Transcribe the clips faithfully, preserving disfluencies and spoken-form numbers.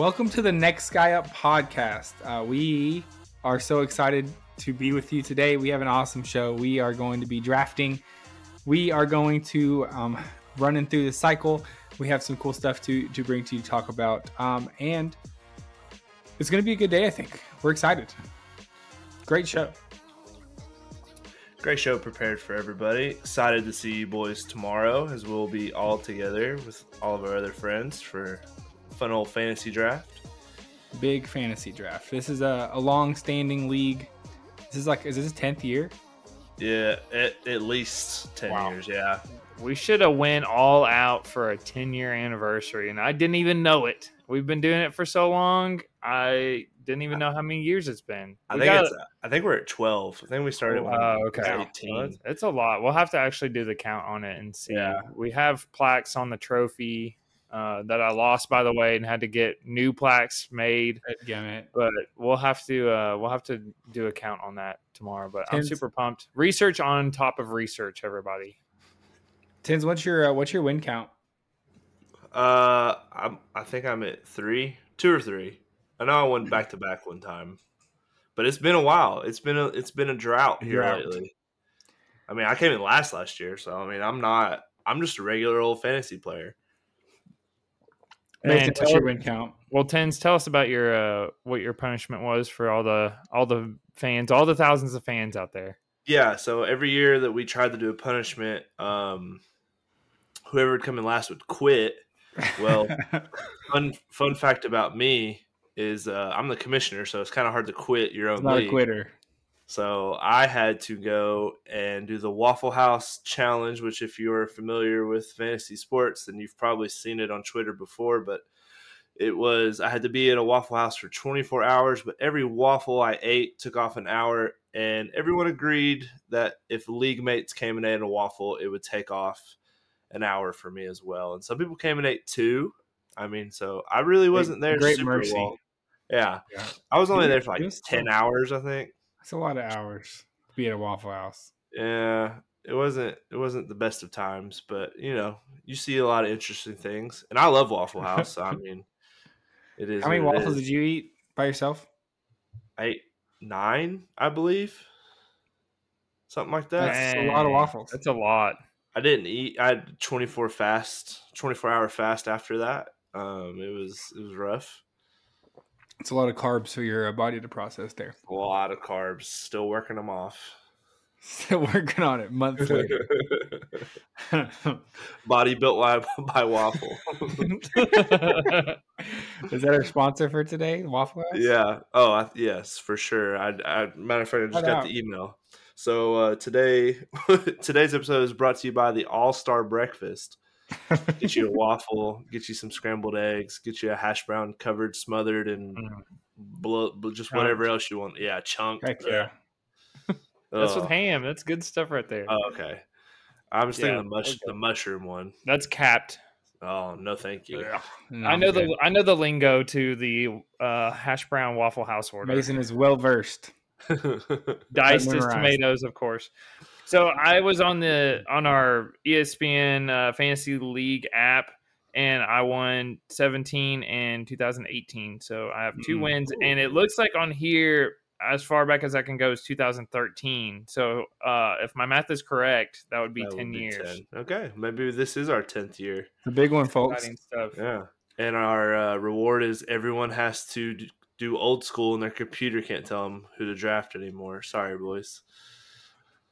Welcome to the Next Guy Up podcast. Uh, we are so excited to be with you today. We have an awesome show. We are going to be drafting. We are going to um, running through the cycle. We have some cool stuff to, to bring to you, talk about. Um, and it's going to be a good day, I think. We're excited. Great show. Great show prepared for everybody. Excited to see you boys tomorrow as we'll be all together with all of our other friends for a fun old fantasy draft. Big fantasy draft. This is a, a long-standing league. This is like, is this tenth year? Yeah, at, at least ten wow. years, yeah. We should have went all out for a ten-year anniversary, and I didn't even know it. We've been doing it for so long, I didn't even know how many years it's been. I we think got, it's, I think we're at twelve. I think we started when uh, okay. eighteen. Well, it's a lot. We'll have to actually do the count on it and see. Yeah. We have plaques on the trophy uh, that I lost, by the way, and had to get new plaques made. But we'll have to uh, we'll have to do a count on that tomorrow. But Tins. I'm super pumped. Research on top of research, everybody. Tins, what's your uh, what's your win count? Uh, I'm, I think I'm at three, two or three. I know I went back to back one time, but it's been a while. It's been a, it's been a drought here drought. lately. I mean, I came in last last year, so I mean, I'm not, I'm just a regular old fantasy player. And what's your win count? Well, Tens, tell us about your, uh, what your punishment was for all the, all the fans, all the thousands of fans out there. Yeah. So every year that we tried to do a punishment, um, whoever would come in last would quit. Well, fun fun fact about me is uh, I'm the commissioner, so it's kind of hard to quit your own it's not league. A quitter. So I had to go and do the Waffle House Challenge, which if you're familiar with fantasy sports, then you've probably seen it on Twitter before. But it was I had to be at a Waffle House for twenty-four hours, but every waffle I ate took off an hour, and everyone agreed that if league mates came and ate a waffle, it would take off an hour for me as well. And some people came and ate two. I mean, so I really wasn't there. Great super mercy. Long. Yeah. yeah. I was only yeah, there for like ten hours, I think. That's a lot of hours to be at a Waffle House. Yeah. It wasn't, it wasn't the best of times, but you know, you see a lot of interesting things, and I love Waffle House. So, I mean, it is. How many waffles did you eat by yourself? I ate nine, I believe. Something like that. That's Dang. a lot of waffles. That's a lot. I didn't eat. I had twenty-four fast, twenty-four hour fast after that. Um, it was it was rough. It's a lot of carbs for your body to process there. A lot of carbs. Still working them off. Still working on it months later. Body built by, by Waffle. Is that our sponsor for today, Waffle House? Yeah. Oh, I, yes, for sure. I, I matter of fact, I just Cut got out. the email. So uh, today, today's episode is brought to you by the All-Star Breakfast. Get you a waffle, get you some scrambled eggs, get you a hash brown covered, smothered, and mm. blow, just whatever Chunk. else you want. Yeah, chunk. Heck yeah. Uh, that's with ham. That's good stuff right there. Oh, okay. I was yeah, thinking the, mush, okay. the mushroom one. That's capped. Oh, no, thank you. No, I know okay. the I know the lingo to the uh, hash brown Waffle House order. Mason is well-versed. Diced his tomatoes, of course. So I was on the on our E S P N uh, Fantasy League app, and I won seventeen and two thousand eighteen. So I have two mm-hmm. wins, and it looks like on here as far back as I can go is two thousand thirteen. So uh, if my math is correct, that would be that ten would be years. ten. Okay, maybe this is our tenth year. The big one, folks. Stuff. Yeah, and our uh, reward is everyone has to. D- do old school, and their computer can't tell them who to draft anymore. Sorry, boys.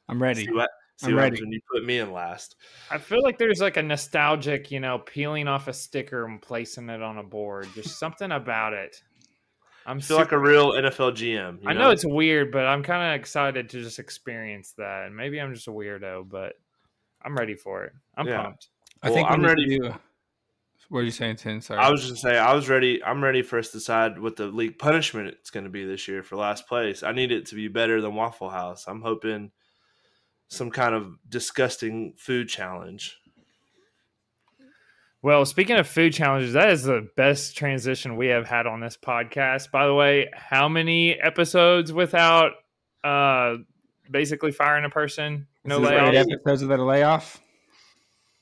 I'm ready. See what, see I'm what ready. Happens when you put me in last. I feel like there's like a nostalgic, you know, peeling off a sticker and placing it on a board. Just something about it. I'm feel like a real N F L G M. You I know? know it's weird, but I'm kind of excited to just experience that. And maybe I'm just a weirdo, but I'm ready for it. I'm yeah. pumped. I well, think I'm ready. Do- What are you saying, Tim? Sorry. I was just saying I was ready. I'm ready for us to decide what the league punishment it's going to be this year for last place. I need it to be better than Waffle House. I'm hoping some kind of disgusting food challenge. Well, speaking of food challenges, that is the best transition we have had on this podcast. By the way, how many episodes without uh, basically firing a person? No layoff. Eight episodes without a layoff.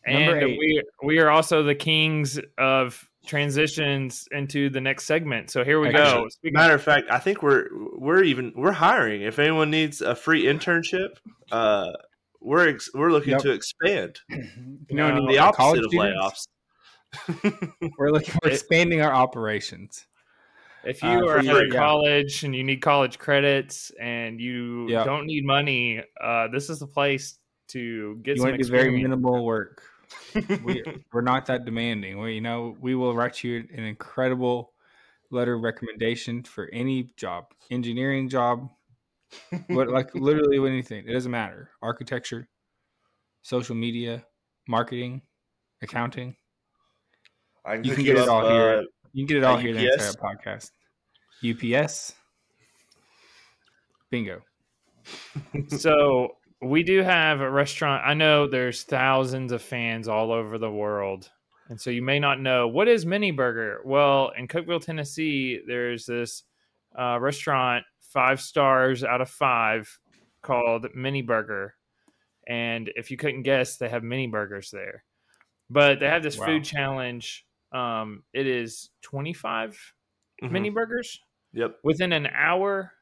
And we we are also the kings of transitions into the next segment. So here we Actually, go. Speaking matter of fact, I think we're we're even we're hiring. If anyone needs a free internship, uh, we're ex- we're looking yep. to expand. You know, uh, the opposite of layoffs. we're looking. We're expanding our operations. If you uh, are free, at yeah. college and you need college credits and you yep. don't need money, uh, this is the place to get. You some want to do very minimal work. we, we're not that demanding. We, you know, we will write you an incredible letter of recommendation for any job, engineering job, what like literally anything. It doesn't matter. Architecture, social media, marketing, accounting. I can you can get it all up, here. Uh, you can get it all here. The entire podcast. U P S. Bingo. So. We do have a restaurant. I know there's thousands of fans all over the world. And so you may not know, what is Mini Burger? Well, in Cookeville, Tennessee, there's this uh, restaurant, five stars out of five, called Mini Burger. And if you couldn't guess, they have mini burgers there. But they have this wow. food challenge. Um, it is twenty-five mm-hmm. mini burgers. Yep. Within an hour.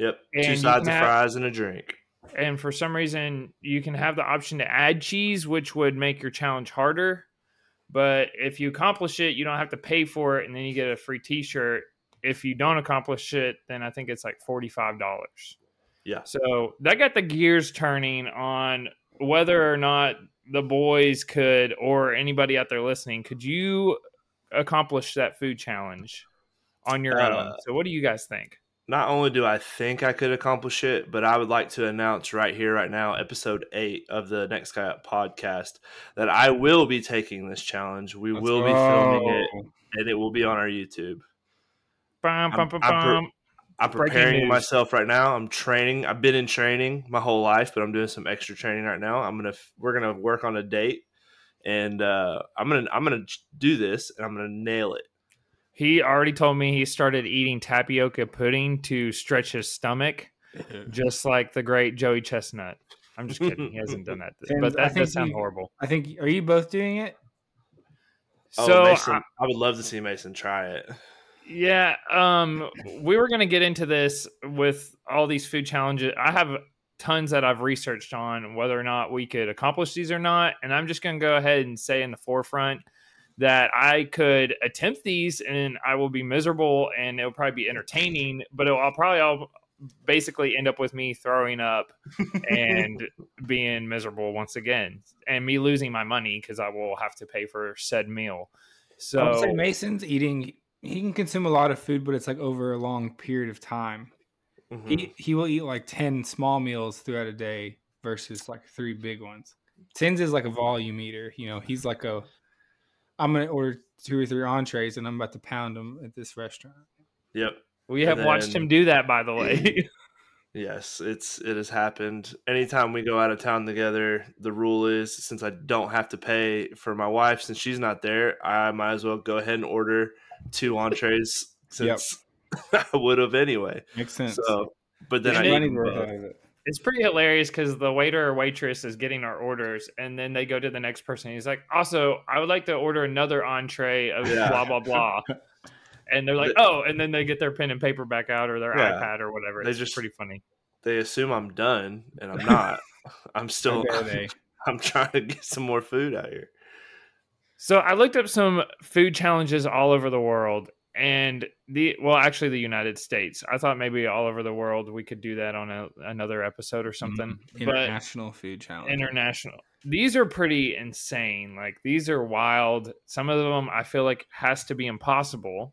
Yep. Two sides of have- fries and a drink. And for some reason, you can have the option to add cheese, which would make your challenge harder. But if you accomplish it, you don't have to pay for it. And then you get a free t-shirt. If you don't accomplish it, then I think it's like forty-five dollars. Yeah. So that got the gears turning on whether or not the boys could, or anybody out there listening, could you accomplish that food challenge on your uh, own? So what do you guys think? Not only do I think I could accomplish it, but I would like to announce right here, right now, episode eight of the Next Guy Up podcast, that I will be taking this challenge. We Let's will go. be filming it, and it will be on our YouTube. Bum, bum, bum, I'm, I'm, pre- I'm preparing myself right now. I'm training. I've been in training my whole life, but I'm doing some extra training right now. I'm gonna we're gonna work on a date, and uh, I'm gonna I'm gonna do this, and I'm gonna nail it. He already told me he started eating tapioca pudding to stretch his stomach, just like the great Joey Chestnut. I'm just kidding. He hasn't done that. Sam, but that does sound you, horrible. I think, are you both doing it? Oh, so Mason, I, I would love to see Mason try it. Yeah. Um, we were going to get into this with all these food challenges. I have tons that I've researched on whether or not we could accomplish these or not. And I'm just going to go ahead and say in the forefront that I could attempt these and I will be miserable and it'll probably be entertaining, but it'll, I'll probably I'll basically end up with me throwing up and being miserable once again and me losing my money because I will have to pay for said meal. So I would say Mason's eating, he can consume a lot of food, but it's like over a long period of time. Mm-hmm. He, he will eat like ten small meals throughout a day versus like three big ones. Tins is like a volume eater. You know, he's like a, I'm going to order two or three entrees and I'm about to pound them at this restaurant. Yep. We have then, watched him do that, by the way. Yes, it's it has happened. Anytime we go out of town together, the rule is, since I don't have to pay for my wife, since she's not there, I might as well go ahead and order two entrees since yep. I would have anyway. Makes sense. So, but then There's I need it. It's pretty hilarious because the waiter or waitress is getting our orders and then they go to the next person. He's like, also, I would like to order another entree of yeah. blah, blah, blah. And they're like, oh, and then they get their pen and paper back out or their yeah. iPad or whatever. It's they just, pretty funny. They assume I'm done and I'm not. I'm still, I'm, I'm trying to get some more food out here. So I looked up some food challenges all over the world. And the well, actually, the United States. I thought maybe all over the world we could do that on a, another episode or something. Mm-hmm. International but food challenge. International. These are pretty insane. Like these are wild. Some of them I feel like has to be impossible.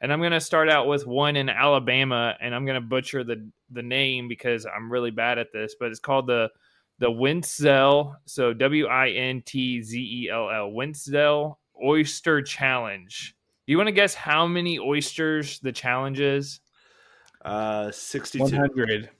And I'm gonna start out with one in Alabama, and I'm gonna butcher the the name because I'm really bad at this. But it's called the the Wintzell. So W I N T Z E L L Wintzell Oyster Challenge. You want to guess how many oysters the challenge is? Uh, sixty-two. one hundred.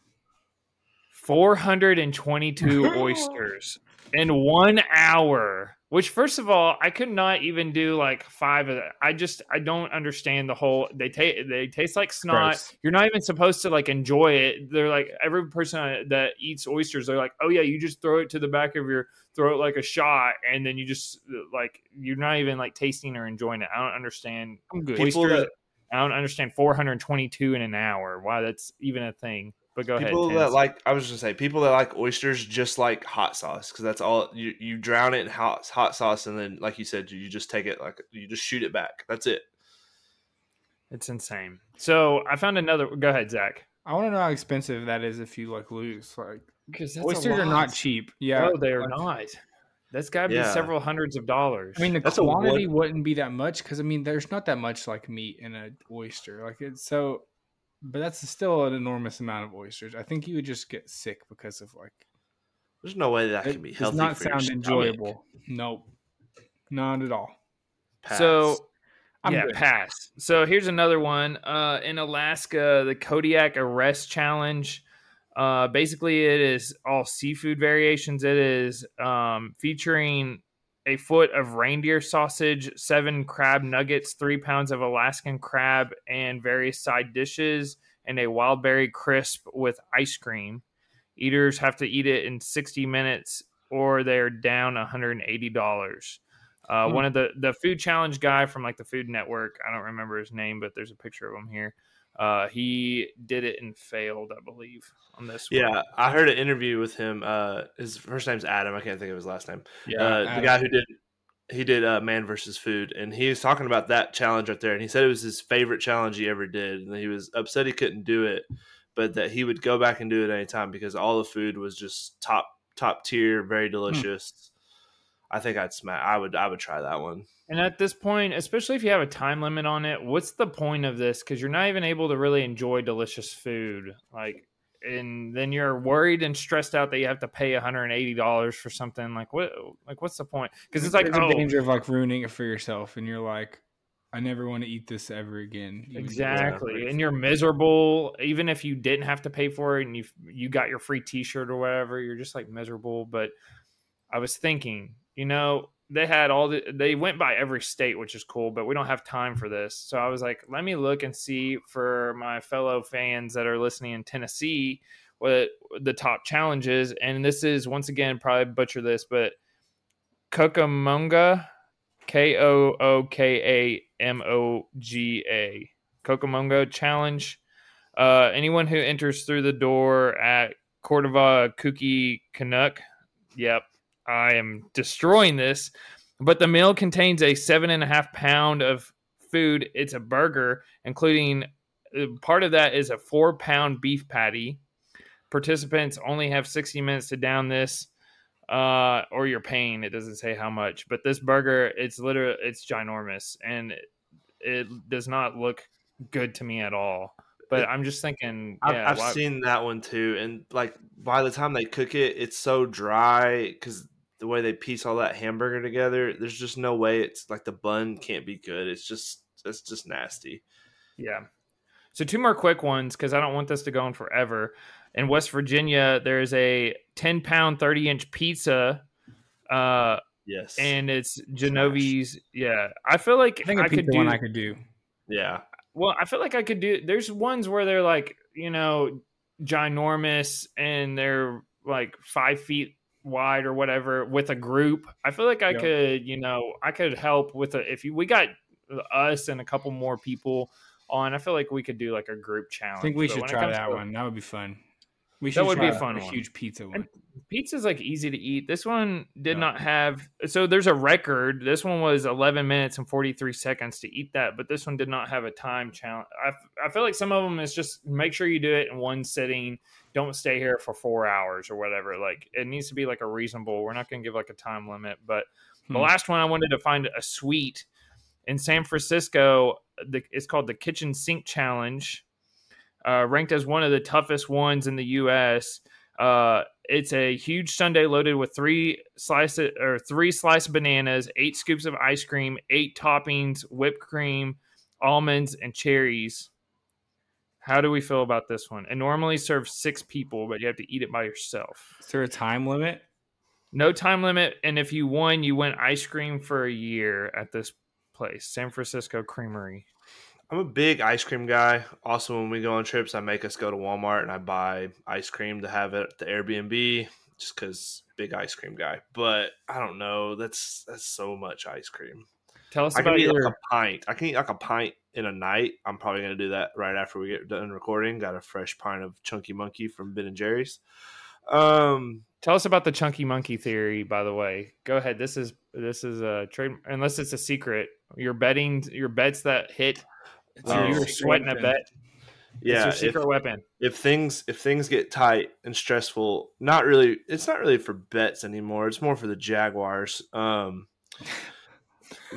four hundred twenty-two oysters in one hour. Which, first of all, I could not even do like five of that. I just, I don't understand the whole, they, ta- they taste like snot. Gross. You're not even supposed to like enjoy it. They're like, every person that eats oysters, they're like, oh yeah, you just throw it to the back of your throat like a shot. And then you just like, you're not even like tasting or enjoying it. I don't understand. People that, I don't understand four hundred twenty-two in an hour. Why that's even a thing. But go people ahead, that Tennessee. Like, I was just gonna say, people that like oysters just like hot sauce, because that's all you, you drown it in hot, hot sauce, and then, like you said, you just take it, like you just shoot it back. That's it. It's insane. So I found another. Go ahead, Zach. I want to know how expensive that is if you like lose, like because oysters are not cheap. Yeah, no, they are like, not. That's got to be yeah. several hundreds of dollars. I mean, the that's quantity one... wouldn't be that much because I mean, there's not that much like meat in an oyster. Like it's so. But that's still an enormous amount of oysters. I think you would just get sick because of like. There's no way that, that can be healthy. Does not for sound enjoyable. Nope, not at all. Pass. So, I'm yeah, good. pass. So here's another one. Uh, in Alaska, the Kodiak Arrest Challenge. Uh, basically, it is all seafood variations. It is um, featuring a foot of reindeer sausage, seven crab nuggets, three pounds of Alaskan crab, and various side dishes, and a wild berry crisp with ice cream. Eaters have to eat it in sixty minutes or they're down one hundred eighty dollars. Uh, hmm. One of the, the food challenge guy from like the Food Network, I don't remember his name, but there's a picture of him here. Uh, he did it and failed, I believe, on this yeah, one. Yeah, I heard an interview with him. Uh, his first name's Adam. I can't think of his last name. Yeah, uh, the guy who did he did uh, Man versus. Food, and he was talking about that challenge right there, and he said it was his favorite challenge he ever did, and he was upset he couldn't do it, but that he would go back and do it anytime because all the food was just top top tier, very delicious. Hmm. I think I'd smash. I would. I would try that one. And at this point, especially if you have a time limit on it, what's the point of this? Because you're not even able to really enjoy delicious food. Like, and then you're worried and stressed out that you have to pay one hundred eighty dollars for something. Like, what? Like, what's the point? Because it's like there's oh, a danger of like ruining it for yourself, and you're like, I never want to eat this ever again. Exactly, and you're miserable. Even if you didn't have to pay for it, and you you got your free T-shirt or whatever, you're just like miserable. But I was thinking, you know. They had all the, they went by every state, which is cool, but we don't have time for this. So I was like, let me look and see for my fellow fans that are listening in Tennessee, what the top challenges. And this is once again, probably butcher this, but Kokamonga, K O O K A M O G A Kokamonga challenge. Uh, anyone who enters through the door at Cordova Kooky Canuck. Yep. I am destroying this, but the meal contains a seven and a half pound of food. It's a burger, including part of that is a four pound beef patty. Participants only have sixty minutes to down this, uh, or you're paying. It doesn't say how much, but this burger, it's literally, it's ginormous and it, it does not look good to me at all. But I'm just thinking. Yeah, I've, I've seen that one too, and like by the time they cook it, it's so dry because the way they piece all that hamburger together, there's just no way it's like the bun can't be good. It's just it's just nasty. Yeah. So two more quick ones because I don't want this to go on forever. In West Virginia, there is a ten pound, thirty inch pizza. Uh, yes. And it's Genovese. Yeah, I feel like I think I could do one. I could do. Yeah. Well, I feel like I could do. There's ones where they're like, you know, ginormous and they're like five feet wide or whatever with a group. I feel like I yep. could, you know, I could help with a, if you, we got us and a couple more people on. I feel like we could do like a group challenge. I think we but should try that to, one. That would be fun. We should that would try be a fun a one. Huge pizza one. And pizza's like easy to eat. This one did no. not have. So there's a record. This one was eleven minutes and forty-three seconds to eat that, but this one did not have a time challenge. I I feel like some of them is just make sure you do it in one sitting. Don't stay here for four hours or whatever. Like it needs to be like a reasonable. We're not going to give like a time limit. But hmm. the last one I wanted to find a suite in San Francisco. The, it's called the Kitchen Sink Challenge. Uh, ranked as one of the toughest ones in the U S Uh, it's a huge sundae loaded with three slices or three sliced bananas, eight scoops of ice cream, eight toppings, whipped cream, almonds, and cherries. How do we feel about this one? It normally serves six people, but you have to eat it by yourself. Is there a time limit? No time limit. And if you won, you win ice cream for a year at this place, San Francisco Creamery. I'm a big ice cream guy. Also, when we go on trips, I make us go to Walmart and I buy ice cream to have at the Airbnb just because big ice cream guy. But I don't know. That's that's so much ice cream. Tell us I about can eat your... like a pint. I can eat like a pint in a night. I'm probably going to do that right after we get done recording. Got a fresh pint of Chunky Monkey from Ben and Jerry's. Um, Tell us about the Chunky Monkey theory, by the way. Go ahead. This is this is a trade, unless it's a secret. You're betting your bets that hit. Oh, you're sweating a bet. Yeah, it's your secret if, weapon. If things if things get tight and stressful, not really. It's not really for bets anymore. It's more for the Jaguars. Um,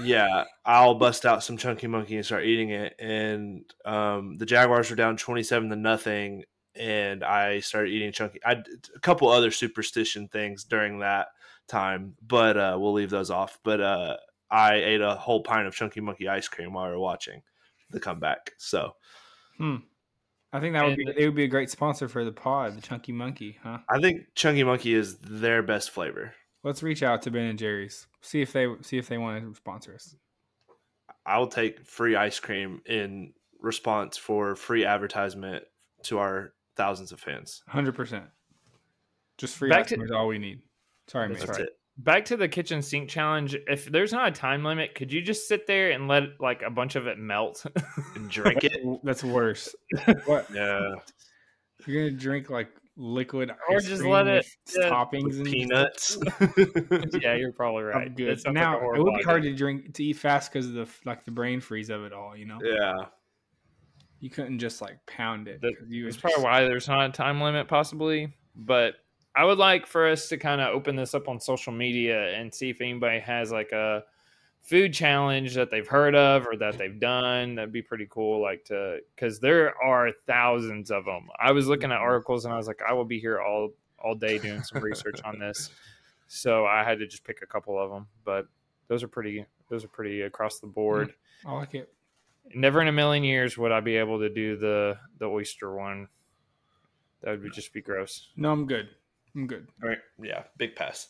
yeah, I'll bust out some Chunky Monkey and start eating it. And um, the Jaguars were down twenty-seven to nothing, and I started eating Chunky. I a couple other superstition things during that time, but uh, we'll leave those off. But uh, I ate a whole pint of Chunky Monkey ice cream while we were watching the comeback. So hmm. I think that would and, be it would be a great sponsor for the pod, the Chunky Monkey, huh? I think Chunky Monkey is their best flavor. Let's reach out to Ben and Jerry's. See if they see if they want to sponsor us. I'll take free ice cream in response for free advertisement to our thousands of fans. one hundred percent. Just free Back ice cream to- is all we need. Sorry, man. That's right. it. Back to the kitchen sink challenge. If there's not a time limit, could you just sit there and let like a bunch of it melt and drink it? That's worse. What? Yeah, you're gonna drink like liquid, or ice just cream let it with yeah, toppings with peanuts. and peanuts. Yeah, you're probably right. I'm good. Now like it would be hard to drink to eat fast because of the like the brain freeze of it all. You know. Yeah. You couldn't just like pound it. That, you that's probably just... why there's not a time limit, possibly, but. I would like for us to kind of open this up on social media and see if anybody has like a food challenge that they've heard of or that they've done. That'd be pretty cool. Like to, cause there are thousands of them. I was looking at articles and I was like, I will be here all, all day doing some research on this. So I had to just pick a couple of them, but those are pretty, those are pretty across the board. I like it. Never in a million years would I be able to do the, the oyster one. That would just be gross. No, I'm good. I'm good. All right. Yeah. Big pass.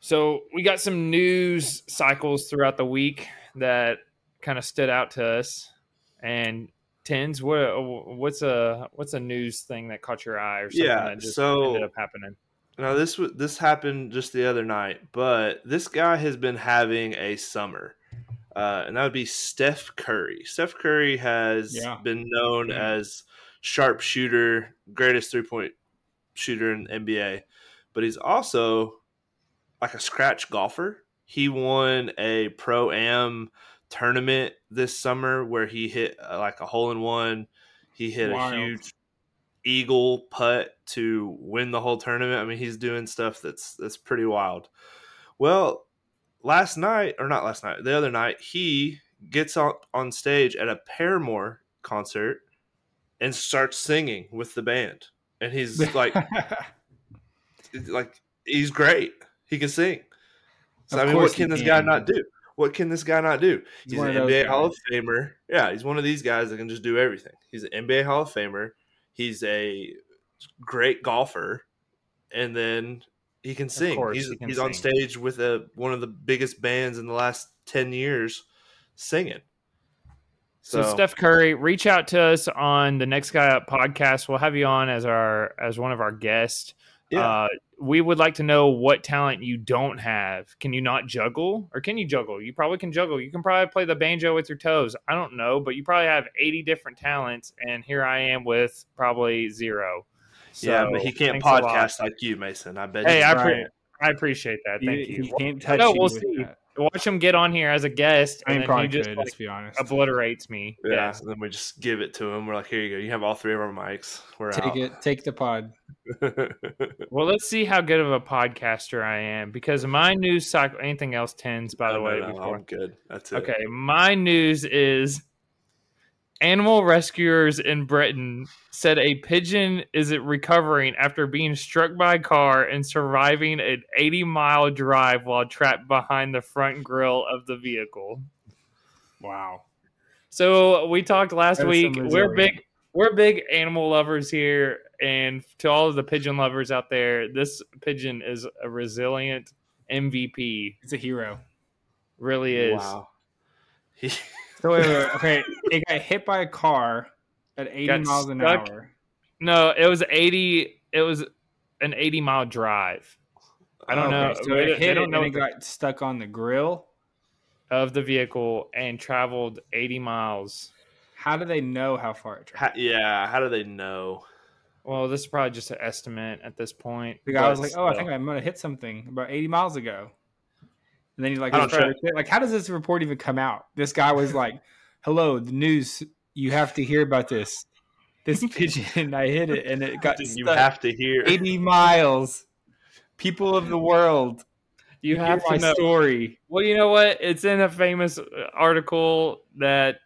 So we got some news cycles throughout the week that kind of stood out to us. And Tins, what what's a what's a news thing that caught your eye or something yeah, that just so, ended up happening? Now this this happened just the other night, but this guy has been having a summer, uh, and that would be Steph Curry. Steph Curry has yeah. been known yeah. as sharpshooter, greatest three point. shooter in the N B A, but he's also like a scratch golfer. He won a pro-am tournament this summer where he hit uh, like a hole-in-one. He hit Wild. a huge eagle putt to win the whole tournament. I mean, he's doing stuff that's that's pretty wild. Well, last night, or not last night, the other night, he gets up on stage at a Paramore concert and starts singing with the band. And he's like, like he's great. He can sing. So of I mean, what can this can. guy not do? What can this guy not do? He's, he's an N B A Hall of Famer. Yeah, he's one of these guys that can just do everything. He's an N B A Hall of Famer. He's a great golfer, and then he can sing. He's he can he's sing. on stage with a one of the biggest bands in the last ten years, singing. So, so Steph Curry, reach out to us on the Next Guy Up podcast. We'll have you on as our as one of our guests. Yeah. Uh, we would like to know what talent you don't have. Can you not juggle, or can you juggle? You probably can juggle. You can probably play the banjo with your toes. I don't know, but you probably have eighty different talents, and here I am with probably zero. So, yeah, but he can't podcast like you, Mason. I bet. Hey, I, pre- I appreciate that. Thank you. you. He can't touch no, you we'll with see. That. Watch him get on here as a guest, and I then he just, could, like, just be honest. obliterates me. Yeah, yeah. So then we just give it to him. We're like, here you go. You have all three of our mics. We're take out. Take it. Take the pod. Well, let's see how good of a podcaster I am, because my news cycle. Anything else, Tens? By the no, way, no, no, I'm good. That's it. Okay, my news is animal rescuers in Britain said a pigeon is recovering after being struck by a car and surviving an eighty-mile drive while trapped behind the front grille of the vehicle. Wow. So we talked last week. We're big we're big animal lovers here, and to all of the pigeon lovers out there, this pigeon is a resilient M V P. It's a hero. Really is. Wow. He- so wait, wait, okay, it got hit by a car at eighty got miles an stuck. hour. No, it was eighty. It was an eighty-mile drive. I don't okay, know. So it, it hit it, and it got stuck on the grill of the vehicle and traveled eighty miles. How do they know how far it traveled? How, yeah, how do they know? Well, this is probably just an estimate at this point. The guy was like, "Oh, I think I might have hit something about eighty miles ago." And then he's like, like, how does this report even come out? This guy was like, hello, the news, you have to hear about this. This pigeon, I hit it, and it got stuck. You have to hear. eighty miles. People of the world, you, you have to know my story. Well, you know what? It's in a famous article that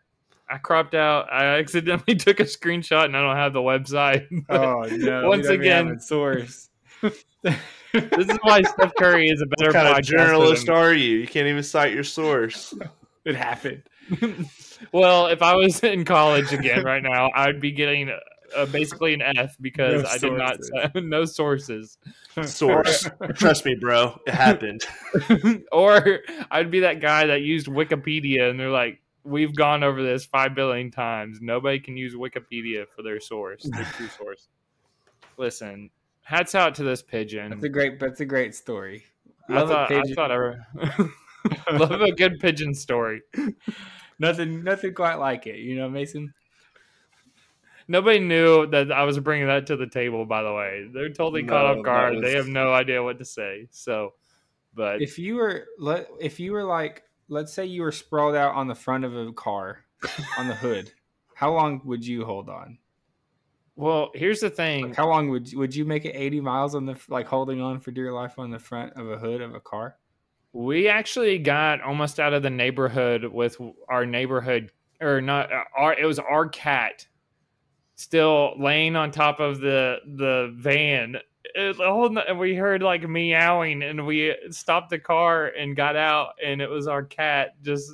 I cropped out. I accidentally took a screenshot, and I don't have the website. Oh, no. Once again, source. This is why Steph Curry is a better what kind of journalist are you? You can't even cite your source. It happened. Well, if I was in college again right now, I'd be getting uh, basically an F because no I did sources. not uh, no sources. Source. Trust me, bro. It happened. Or I'd be that guy that used Wikipedia, and they're like, we've gone over this five billion times. Nobody can use Wikipedia for their source, their true source. Listen. Hats out to this pigeon. That's a great. That's a great story. Love I thought. A pigeon. I thought I re- love a good pigeon story. nothing. Nothing quite like it. You know, Mason. Nobody knew that I was bringing that to the table. By the way, they're totally no, caught off guard. Was... They have no idea what to say. So, but if you were, let if you were like, let's say you were sprawled out on the front of a car, on the hood, how long would you hold on? Well, here's the thing. Like, how long would you, would you make it eighty miles on the, like, holding on for dear life on the front of a hood of a car? We actually got almost out of the neighborhood with our neighborhood or not. Our, it was our cat still laying on top of the the van. It, the whole, and we heard like meowing, and we stopped the car and got out, and it was our cat just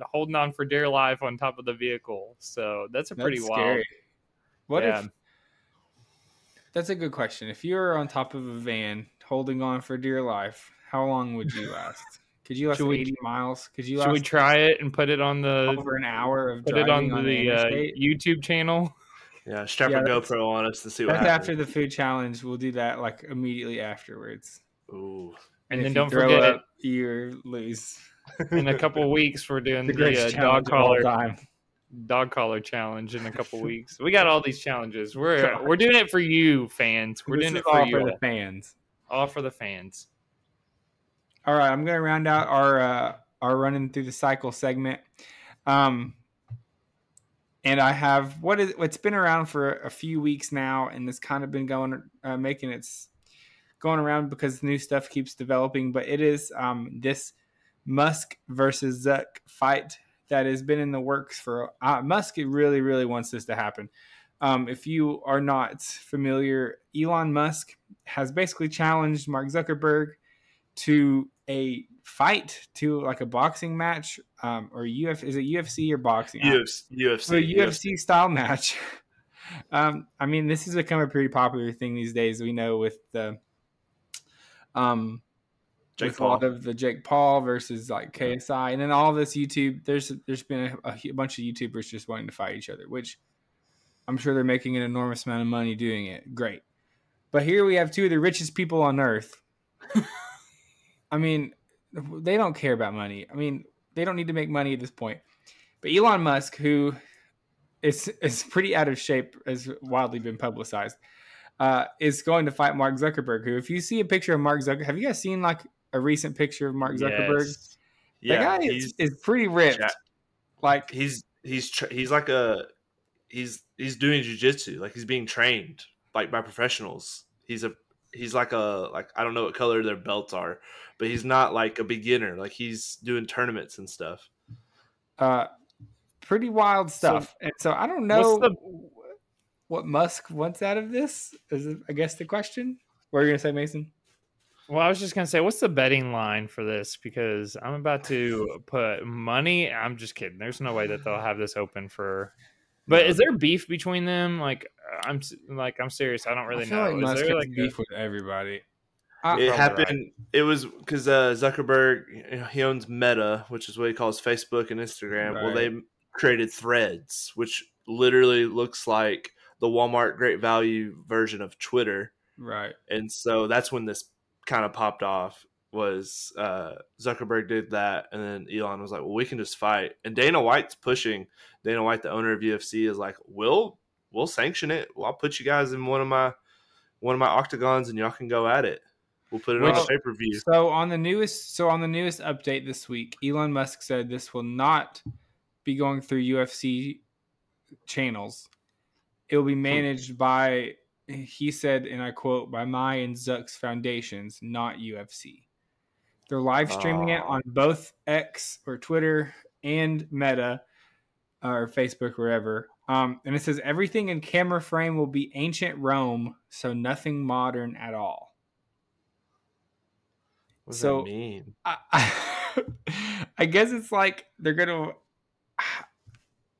holding on for dear life on top of the vehicle. So that's a pretty that's wild. Scary. What yeah. if? That's a good question. If you were on top of a van holding on for dear life, how long would you last? Could you last should eighty we, miles? Could you? Should last we try it and put it on the over an hour of put it on, on the, the uh, YouTube channel? Yeah, strap yeah, a GoPro on us to see what happens. After the food challenge, we'll do that like immediately afterwards. Ooh, and, and then don't forget up, it. You lose. In a couple weeks, we're doing the, the uh, dog collar. Dog collar challenge in a couple weeks. We got all these challenges. We're we're doing it for you, fans. We're this doing it for all you, for the fans. All for the fans. All right, I'm gonna round out our uh, our running through the cycle segment, um, and I have what is what's been around for a few weeks now, and it's kind of been going uh, making its going around because new stuff keeps developing. But it is um, this Musk versus Zuck fight that has been in the works for uh, Musk really, really wants this to happen. Um, if you are not familiar, Elon Musk has basically challenged Mark Zuckerberg to a fight, to like a boxing match, um, or U F is it U F C or boxing? U F C, U F C, U F C style match. um, I mean, this has become a pretty popular thing these days. We know with the um. Jake with Paul. A lot of the Jake Paul versus like K S I, and then all this YouTube. There's there's been a, a bunch of YouTubers just wanting to fight each other, which I'm sure they're making an enormous amount of money doing it. Great, but here we have two of the richest people on earth. I mean, they don't care about money. I mean, they don't need to make money at this point. But Elon Musk, who is is pretty out of shape, has wildly been publicized, uh, is going to fight Mark Zuckerberg. Who, if you see a picture of Mark Zuckerberg, have you guys seen like a recent picture of Mark Zuckerberg? Yes. Yeah, that guy is, is pretty ripped. Yeah. Like he's he's tra- he's like a he's he's doing jiu-jitsu. Like he's being trained like by professionals. He's a he's like a like I don't know what color their belts are, but he's not like a beginner. Like he's doing tournaments and stuff. Uh, pretty wild stuff. So, and so I don't know what's the, what Musk wants out of this. Is I guess the question. What are you gonna say, Mason? Well, I was just going to say, what's the betting line for this? Because I'm about to put money. I'm just kidding. There's no way that they'll have this open for But is there beef between them? Like, I'm like, I'm serious. I don't really I feel know. Like is Musk there like beef a... with everybody? I'm it happened. Right. It was because uh, Zuckerberg, he owns Meta, which is what he calls Facebook and Instagram. Right. Well, they created Threads, which literally looks like the Walmart Great Value version of Twitter. Right. And so that's when this kind of popped off. Was uh, Zuckerberg did that, and then Elon was like, well, we can just fight. And Dana White's pushing. Dana White, the owner of U F C, is like, we'll we'll sanction it. Well, I'll put you guys in one of my one of my octagons, and y'all can go at it. We'll put it Which, on a pay-per-view. So on the newest so on the newest update this week, Elon Musk said this will not be going through U F C channels. It will be managed by, he said, and I quote, by my and Zuck's foundations, not U F C. They're live streaming uh, it on both X or Twitter and Meta or Facebook, wherever. Um, and it says everything in camera frame will be ancient Rome, so nothing modern at all. What does so, that mean? I, I, I guess it's like they're gonna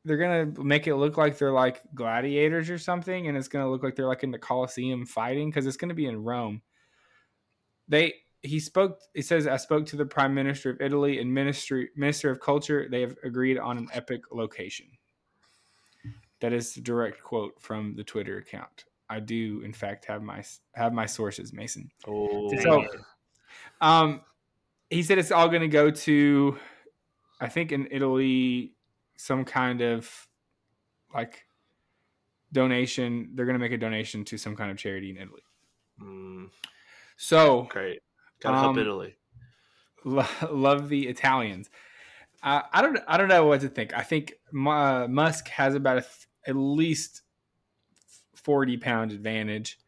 they're gonna make it look like they're like gladiators or something, and it's gonna look like they're like in the Colosseum fighting because it's gonna be in Rome. They. He spoke, he says, I spoke to the Prime Minister of Italy and Ministry, Minister of Culture. They have agreed on an epic location. That is a direct quote from the Twitter account. I do, in fact, have my have my sources, Mason. Oh, so, um, he said it's all going to go to, I think in Italy, some kind of like donation. They're going to make a donation to some kind of charity in Italy. Mm. So great. Gotta help um, Italy. Lo- love the Italians. Uh, I don't. I don't know what to think. I think uh, Musk has about a th- at least forty pound advantage,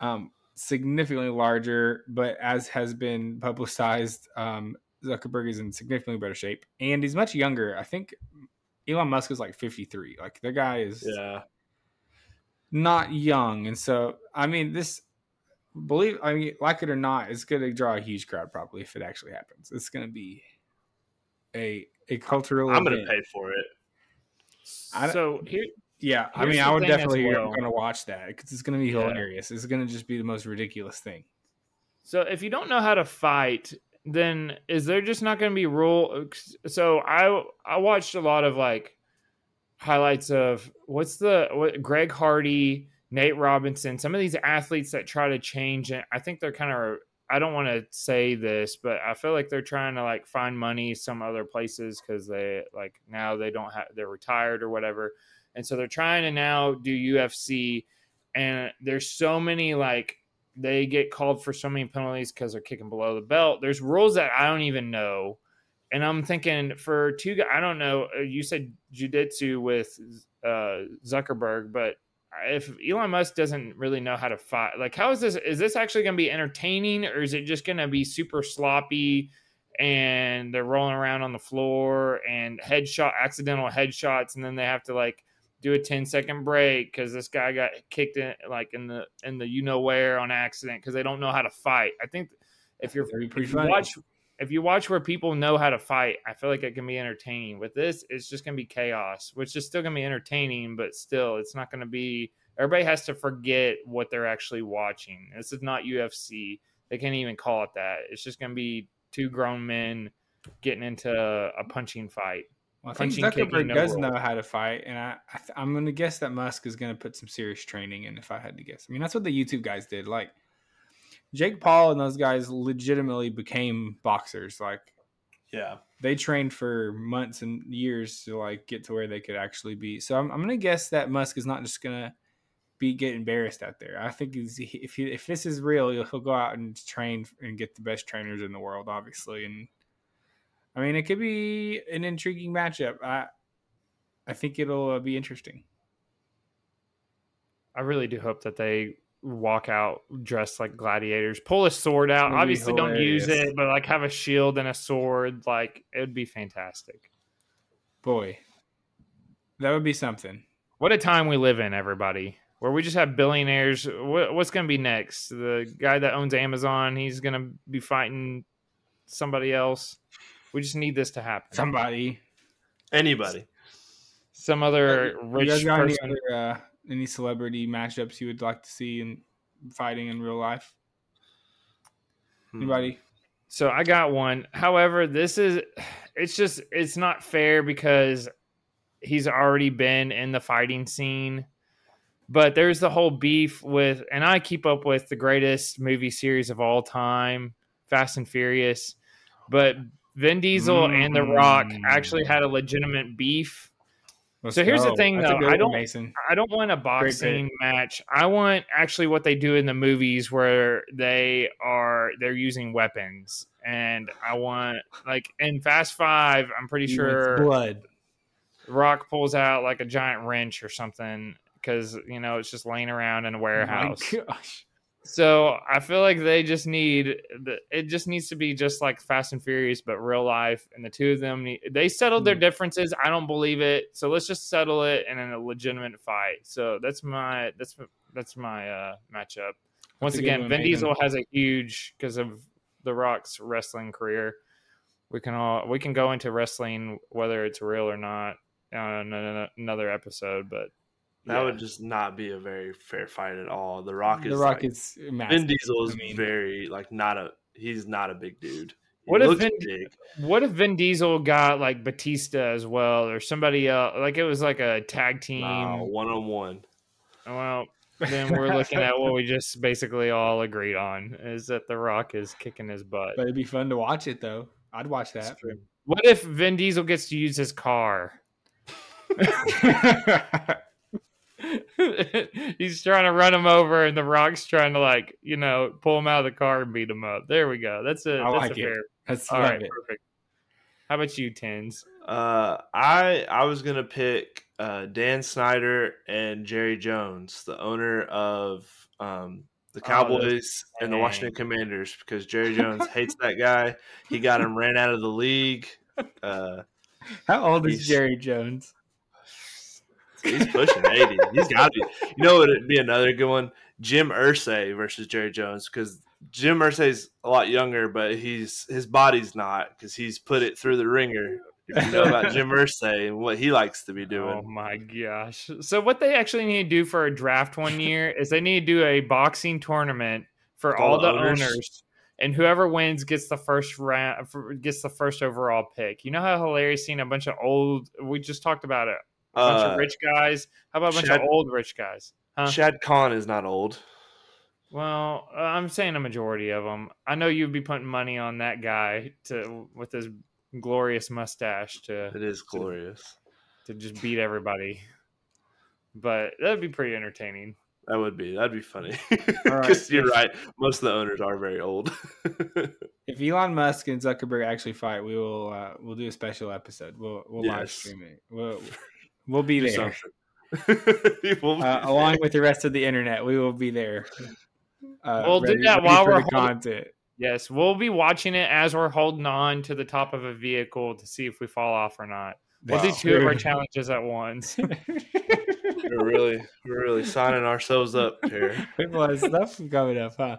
um, significantly larger. But as has been publicized, um, Zuckerberg is in significantly better shape, and he's much younger. I think Elon Musk is like fifty three. Like the guy is yeah. not young, and so I mean this. Believe I mean, like it or not, it's going to draw a huge crowd. Probably, if it actually happens, it's going to be a a cultural. I'm going to pay for it. I, so here, yeah, I mean, I would definitely well. I'm going to watch that because it's going to be yeah. hilarious. It's going to just be the most ridiculous thing. So, if you don't know how to fight, then is there just not going to be rule? So, I I watched a lot of like highlights of what's the what Greg Hardy. Nate Robinson, some of these athletes that try to change it, I think they're kind of, I don't want to say this, but I feel like they're trying to like find money some other places because they like now they don't have, they're retired or whatever. And so they're trying to now do U F C and there's so many, like they get called for so many penalties because they're kicking below the belt. There's rules that I don't even know. And I'm thinking for two guys, I don't know. You said jiu-jitsu with uh, Zuckerberg, but if Elon Musk doesn't really know how to fight, like how is this, is this actually going to be entertaining or is it just going to be super sloppy and they're rolling around on the floor and headshot, accidental headshots. And then they have to like do a ten second break. Cause this guy got kicked in like in the, in the, you know, where on accident, cause they don't know how to fight. I think if you're if you watch, if you watch where people know how to fight, I feel like it can be entertaining. With this, it's just going to be chaos, which is still going to be entertaining, but still, it's not going to be... Everybody has to forget what they're actually watching. This is not U F C. They can't even call it that. It's just going to be two grown men getting into a punching fight. Well, I think Zuckerberg does know how to fight, and I, I th- I'm going to guess that Musk is going to put some serious training in, if I had to guess. I mean, that's what the YouTube guys did, like... Jake Paul and those guys legitimately became boxers. Like, yeah, they trained for months and years to like get to where they could actually be. So I'm, I'm going to guess that Musk is not just going to be get embarrassed out there. I think he's, if he, if this is real, he'll, he'll go out and train and get the best trainers in the world, obviously. And I mean, it could be an intriguing matchup. I, I think it'll be interesting. I really do hope that they walk out dressed like gladiators, pull a sword out. Obviously don't use it, but like have a shield and a sword. Like it'd be fantastic. Boy, that would be something. What a time we live in, everybody, where we just have billionaires. What's going to be next? The guy that owns Amazon, he's going to be fighting somebody else. We just need this to happen. Somebody, anybody. some other rich you guys person. Any, other, uh, any celebrity matchups you would like to see in fighting in real life? Hmm. Anybody? So I got one. However, this is, it's just, it's not fair because he's already been in the fighting scene. But there's the whole beef with, and I keep up with the greatest movie series of all time, Fast and Furious. But Vin Diesel mm. and The Rock actually had a legitimate beef. Let's so here's go. the thing, That's though. I don't, Mason. I don't want a boxing match. I want actually what they do in the movies where they are they're using weapons, and I want like in Fast Five. I'm pretty he sure blood. Rock pulls out like a giant wrench or something because you know it's just laying around in a warehouse. Oh my gosh. So I feel like they just need the, it just needs to be just like Fast and Furious, but real life. And the two of them, need, they settled their differences. I don't believe it. So let's just settle it in a legitimate fight. So that's my, that's, that's my uh, matchup. Once again, Vin Diesel has a huge, because of The Rock's wrestling career. We can all, we can go into wrestling, whether it's real or not on another episode, but. That yeah. would just not be a very fair fight at all. The Rock is the Rock like, is Vin Diesel is I mean. very like not a he's not a big dude. He what if Vin, big. What if Vin Diesel got like Batista as well or somebody else? Like it was like a tag team one on one. Well, then we're looking at what we just basically all agreed on is that The Rock is kicking his butt. But it'd be fun to watch it though. I'd watch that. What if Vin Diesel gets to use his car? He's trying to run him over, and The Rock's trying to like you know pull him out of the car and beat him up. There we go. That's a I that's like a it. Fair. That's all right. It. Perfect. How about you, Tins? Uh, I I was gonna pick uh, Dan Snyder and Jerry Jones, the owner of um, the Cowboys oh, and the Washington Commanders, because Jerry Jones hates that guy. He got him ran out of the league. Uh, How old is Jerry Jones? He's pushing eighty. He's got to be. You know what would be another good one? Jim Irsay versus Jerry Jones, because Jim Irsay's a lot younger, but he's his body's not, because he's put it through the ringer. If you know about Jim Irsay and what he likes to be doing. Oh, my gosh. So what they actually need to do for a draft one year is they need to do a boxing tournament for all, all the owners. owners, and whoever wins gets the first round, gets the first overall pick. You know how hilarious seeing a bunch of old – we just talked about it. A bunch uh, of rich guys. How about a bunch Chad, of old rich guys? Huh? Shad Khan is not old. Well, uh, I'm saying a majority of them. I know you'd be putting money on that guy to with his glorious mustache. To it is glorious to, to just beat everybody. But that'd be pretty entertaining. That would be. That'd be funny. Because you're right. Most of the owners are very old. If Elon Musk and Zuckerberg actually fight, we will. Uh, we'll do a special episode. We'll we'll yes. live stream it. We'll. We'll be there. we'll be uh, along there. with the rest of the internet. We will be there. Uh, we'll ready, do that while we're holding content. Yes, we'll be watching it as we're holding on to the top of a vehicle to see if we fall off or not. We'll wow. do two of our challenges at once. we're really we're really signing ourselves up here. We have a lot of stuff coming up, huh?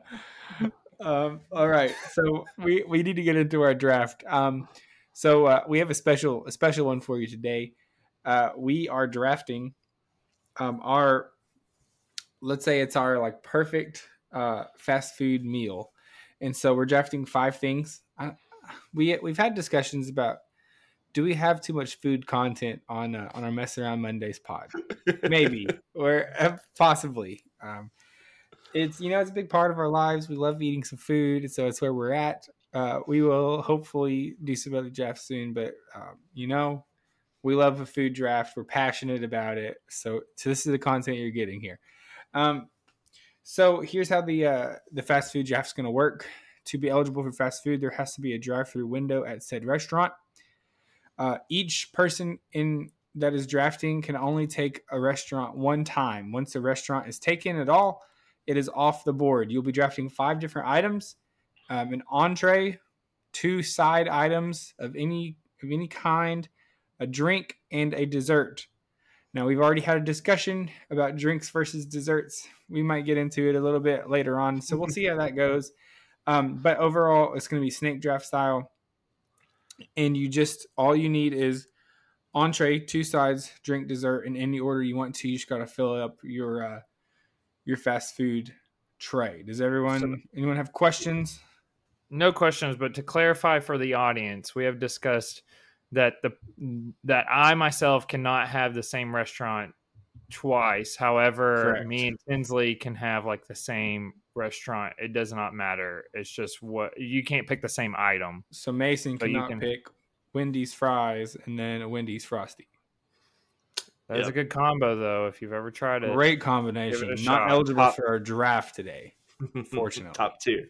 Um, all right. So we, we need to get into our draft. Um, so uh, we have a special a special one for you today. Uh, we are drafting um, our, let's say it's our like perfect uh, fast food meal. And so we're drafting five things. I, we, we've had discussions about, do we have too much food content on uh, on our Mess Around Mondays pod? Maybe, or uh, possibly. Um, it's, you know, it's a big part of our lives. We love eating some food. And so it's where we're at. Uh, we will hopefully do some other drafts soon, but um, you know, we love a food draft. We're passionate about it. So, so this is the content you're getting here. Um, so here's how the uh, the fast food draft's going to work. To be eligible for fast food, there has to be a drive-through window at said restaurant. Uh, each person in that is drafting can only take a restaurant one time. Once a restaurant is taken at all, it is off the board. You'll be drafting five different items, um, an entree, two side items of any of any kind, a drink, and a dessert. Now, we've already had a discussion about drinks versus desserts. We might get into it a little bit later on, so we'll see how that goes. Um, but overall, it's going to be snake draft style, and you just all you need is entree, two sides, drink, dessert in any order you want to. You just got to fill up your uh, your fast food tray. Does everyone so, anyone have questions? No questions, but to clarify for the audience, we have discussed that the that I myself cannot have the same restaurant twice. However, correct, me and Tinsley can have like the same restaurant. It does not matter. It's just what you can't pick the same item. So Mason so cannot can, pick Wendy's fries and then a Wendy's Frosty. That's yep. a good combo, though, if you've ever tried it. Great combination. It not eligible top. for our draft today, unfortunately. Top two.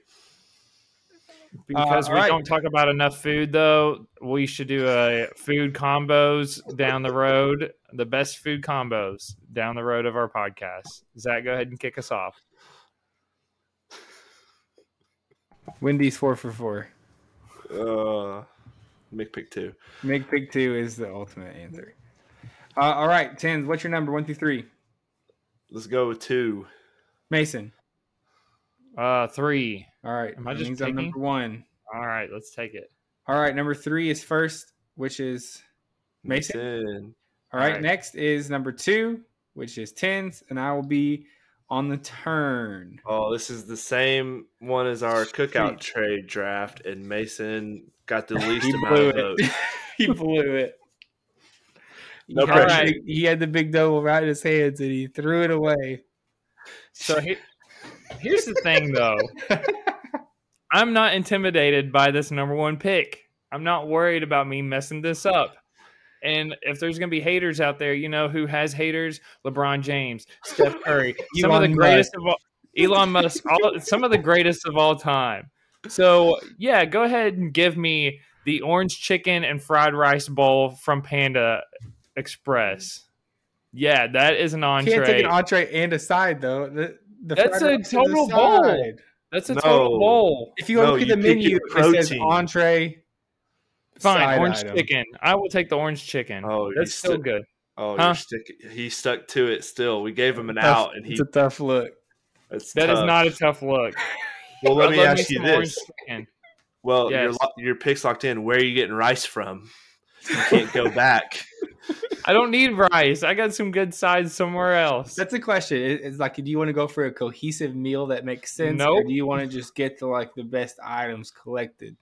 Because uh, we right. don't talk about enough food, though, we should do a food combos down the road. The best food combos down the road of our podcast. Zach, go ahead and kick us off. Wendy's four for four. Uh, McPick two. McPick two is the ultimate answer. Uh, all right, Tins, what's your number? One through three. Let's go with two. Mason. Uh, three. All right. Am I just taking number one? All right, let's take it. All right, number three is first, which is Mason. Mason. All, right, All right, next is number two, which is Tins, and I will be on the turn. Oh, this is the same one as our cookout trade draft, and Mason got the least amount of votes. He blew it. No pressure. Right. He had the big double right in his hands, and he threw it away. So he. Here's the thing, though. I'm not intimidated by this number one pick. I'm not worried about me messing this up. And if there's going to be haters out there, you know who has haters? LeBron James, Steph Curry, some Elon of the greatest Musk. of all, Elon Musk, all, some of the greatest of all time. So, yeah, go ahead and give me the orange chicken and fried rice bowl from Panda Express. Yeah, that is an entree. You can't take an entree and a side, though. The- That's a total bowl. That's a no. total bowl. If you look no, at the menu, it says entree. Fine, orange item. chicken. I will take the orange chicken. Oh, that's so sti- good. Oh, huh? stick- he stuck to it still. We gave him an tough, out, and he. It's a tough look. It's that tough. is not a tough look. Well, let me ask me you this. Well, yes. your lo- your pick's locked in. Where are you getting rice from? You can't go back. I don't need rice. I got some good sides somewhere else. That's a question. It's like, do you want to go for a cohesive meal that makes sense? Nope. Or do you want to just get to like the best items collected?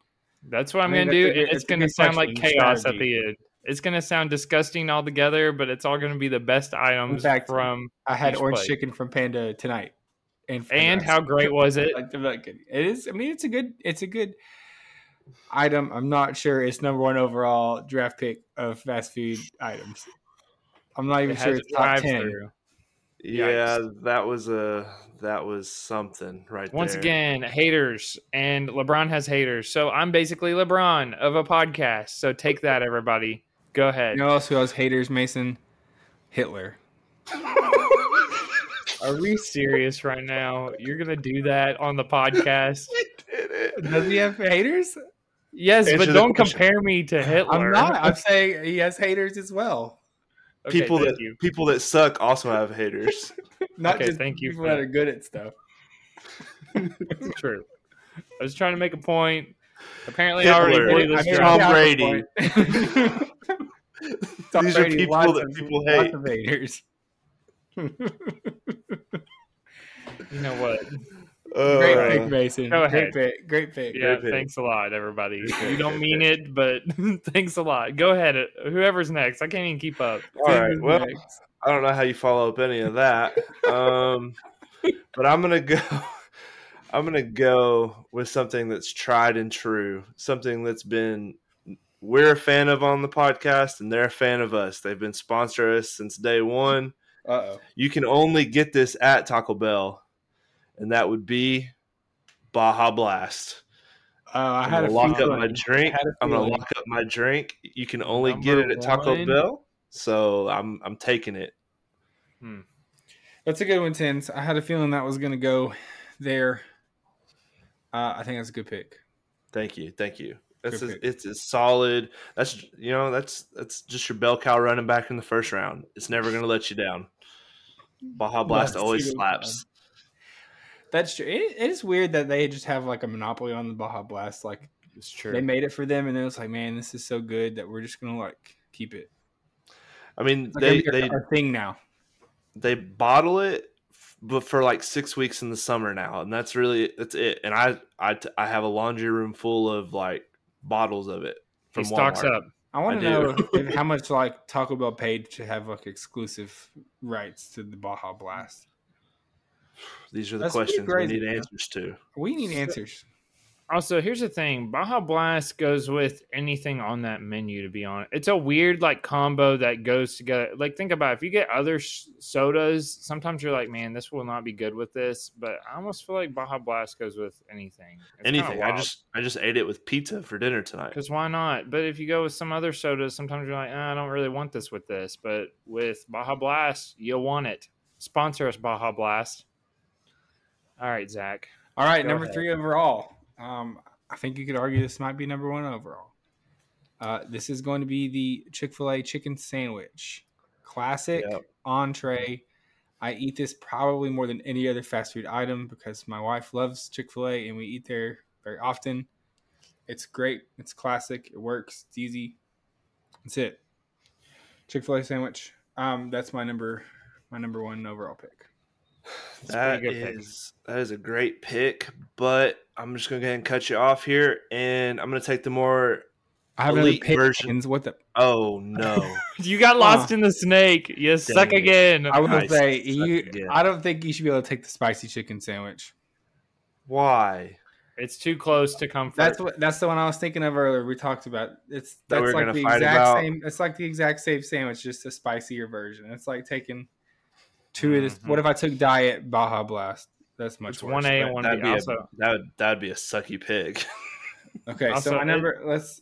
That's what I'm I mean, going to do. A, it's going to sound like chaos strategy. At the end. It's going to sound disgusting altogether, but it's all going to be the best items. In fact, from I had orange plate. chicken from Panda tonight. And, and how great was it? Like, it is. I mean, it's a good, it's a good item. I'm not sure it's number one overall draft pick of fast food items. I'm not even it sure it's top ten. Through. Yeah, Yikes. that was a that was something right Once there. Once again, haters, and LeBron has haters. So I'm basically LeBron of a podcast. So take that, everybody. Go ahead. You know who else has haters, Mason? Hitler. Are we serious right now? You're gonna do that on the podcast? We did it. Does he have haters? Yes, Answer but don't question. compare me to Hitler. I'm not. I'm saying he has haters as well. Okay, people that you. people that suck also have haters. Not okay, just thank you people that it. are good at stuff. It's true. I was trying to make a point. Apparently, Hitler, I already did this. Tom Brady. Tom These Brady, are people lots that of, people hate. Lots of haters. You know what? Uh, Great pick, Mason. Go ahead. Great pick. Great pick. Yeah, Great pick. Thanks a lot, everybody. You don't mean it, but thanks a lot. Go ahead. Whoever's next. I can't even keep up. All Whoever's right. Well, next. I don't know how you follow up any of that. um, but I'm gonna go. I'm gonna go with something that's tried and true. Something that's been we're a fan of on the podcast, and they're a fan of us. They've been sponsoring us since day one. Uh-oh. You can only get this at Taco Bell, and that would be Baja Blast. Uh, I had to lock up my drink. I'm going to lock up my drink. You can only get it at Taco Bell, so I'm I'm taking it. Hmm. That's a good one, Tins. I had a feeling that was going to go there. Uh, I think that's a good pick. Thank you, thank you. That's a, it's a solid. That's you know that's that's just your bell cow running back in the first round. It's never going to let you down. Baja Blast Blast always slaps. That's true. It, it is weird that they just have like a monopoly on the Baja Blast. Like it's true. They made it for them, and it was like, man, this is so good that we're just gonna like keep it. I mean, they, they a thing now. They bottle it, but for like six weeks in the summer now, and that's really that's it. And I I, I have a laundry room full of like bottles of it from he stocks Walmart. Up. I want to I know if, how much like Taco Bell paid to have like exclusive rights to the Baja Blast. These are the that's questions crazy, we need man. answers to. We need answers. Also, here's the thing. Baja Blast goes with anything on that menu, to be honest. It's a weird, like, combo that goes together. Like, think about it. If you get other sh- sodas, sometimes you're like, man, this will not be good with this. But I almost feel like Baja Blast goes with anything. It's anything. I just I just ate it with pizza for dinner tonight. Because why not? But if you go with some other sodas, sometimes you're like, oh, I don't really want this with this. But with Baja Blast, you'll want it. Sponsor us, Baja Blast. All right, Zach. All right, number ahead. three overall. Um, I think you could argue this might be number one overall. Uh, this is going to be the Chick-fil-A chicken sandwich. Classic yep. entree. I eat this probably more than any other fast food item because my wife loves Chick-fil-A and we eat there very often. It's great. It's classic. It works. It's easy. That's it. Chick-fil-A sandwich. Um, that's my number, my number one overall pick. That's that is pick. that is a great pick, but I'm just gonna go ahead and cut you off here, and I'm gonna take the more I have elite pick version. What the? Oh no! You got lost uh, in the snake. You dang suck it. again. I would I say you. I don't think you should be able to take the spicy chicken sandwich. Why? It's too close to comfort. That's what. That's the one I was thinking of earlier. We talked about it's. That's that like the exact about. same. It's like the exact same sandwich, just a spicier version. It's like taking. Two it is. What if I took diet Baja Blast? That's much. It's worse. One A and one B. Also, that would that'd be a sucky pick. Okay, also, so I never let's.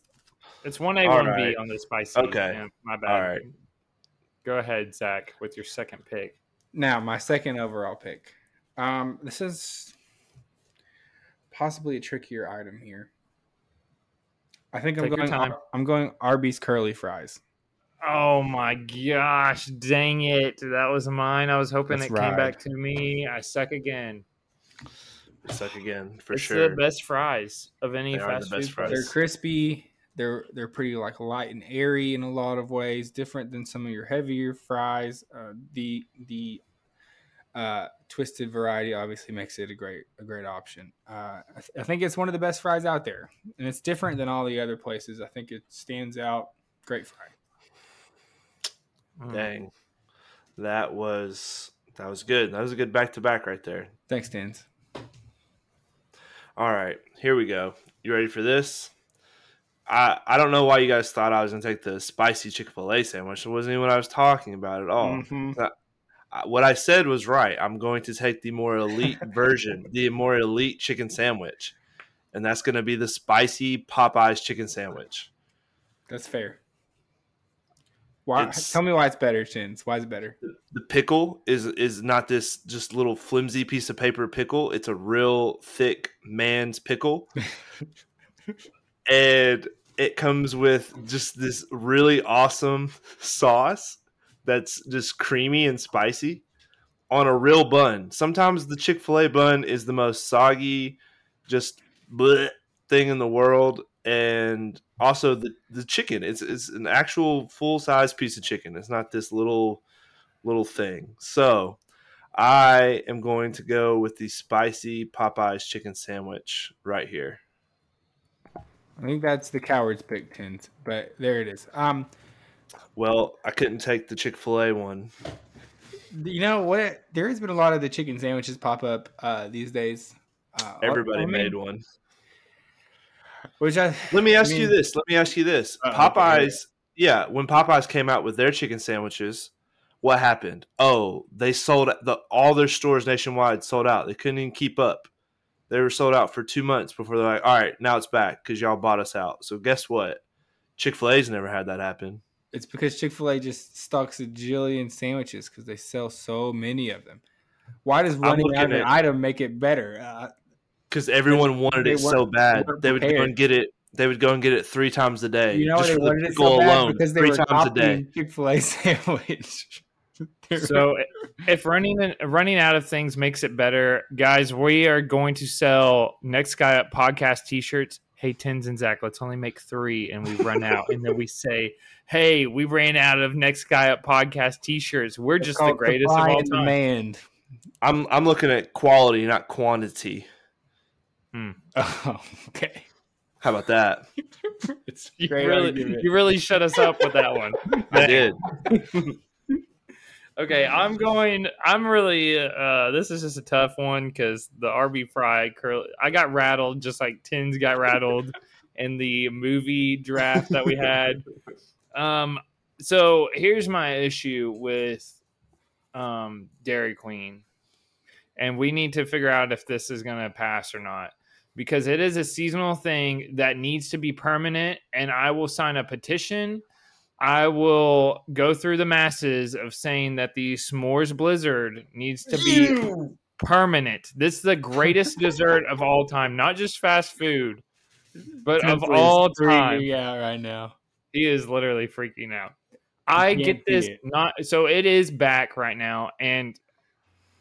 It's one A one B on the spicy. Okay, yeah, my bad. All right, go ahead, Zach, with your second pick. Now, my second overall pick. Um, this is possibly a trickier item here. I think I'm Take going. Ar- I'm going Arby's curly fries. Oh my gosh, dang it. That was mine. I was hoping That's it right. came back to me. I suck again. I suck again for it's sure. It's the best fries of any they fast the food. Fries. They're crispy. They're they're pretty like light and airy in a lot of ways, different than some of your heavier fries. Uh, the the uh, twisted variety obviously makes it a great a great option. Uh, I, th- I think it's one of the best fries out there, and it's different than all the other places. I think it stands out. Great fry. Dang, that was that was good. That was a good back to back right there. Thanks, Danz. All right, here we go. You ready for this? I I don't know why you guys thought I was gonna take the spicy Chick-fil-A sandwich. It wasn't even what I was talking about at all. Mm-hmm. I, I, what I said was right. I'm going to take the more elite version, the more elite chicken sandwich, and that's gonna be the spicy Popeyes chicken sandwich. That's fair. Why, tell me why it's better, Chins. Why is it better? The pickle is is not this just little flimsy piece of paper pickle. It's a real thick man's pickle. And it comes with just this really awesome sauce that's just creamy and spicy on a real bun. Sometimes the Chick-fil-A bun is the most soggy, just bleh thing in the world. And also the, the chicken, it's it's an actual full size piece of chicken. It's not this little little thing. So I am going to go with the spicy Popeyes chicken sandwich right here. I think that's the coward's pick, Tins, but there it is. Um, well, I couldn't take the Chick-fil-A one. You know what? There has been a lot of the chicken sandwiches pop up uh, these days. Uh, Everybody I mean, made one. Which I, Let me ask I mean, you this. Let me ask you this. Uh, Popeyes, yeah, when Popeyes came out with their chicken sandwiches, what happened? Oh, they sold the all their stores nationwide sold out. They couldn't even keep up. They were sold out for two months before they're like, all right, now it's back because y'all bought us out. So guess what? Chick-fil-A's never had that happen. It's because Chick-fil-A just stocks a jillion sandwiches because they sell so many of them. Why does running out of an item make it better? Uh, Because everyone wanted it so bad, they would go and get it. They would go and get it three times a day. You know just what? They wanted it so bad alone, because they three were times a day. Chick-fil-A sandwich. So, if running running out of things makes it better, guys, we are going to sell Next Guy Up podcast T-shirts hey, Tins and Zach, let's only make three, and we run out. And then we say, hey, we ran out of Next Guy Up podcast t-shirts. We're it's just the greatest of all time. Demand. I'm I'm looking at quality, not quantity. Hmm. Oh, okay. How about that? It's, you, really, you really shut us up with that one. I did. Okay, I'm going. I'm really. Uh, this is just a tough one because the Arby fry curly. I got rattled just like Tins got rattled in the movie draft that we had. Um, so here's my issue with um, Dairy Queen, and we need to figure out if this is going to pass or not, because it is a seasonal thing that needs to be permanent. And I will sign a petition. I will go through the masses of saying that the s'mores blizzard needs to be Ew. permanent. This is the greatest dessert of all time, not just fast food, but Temple of all time. Yeah, right now he is literally freaking out. I get this it. not so it is back right now, and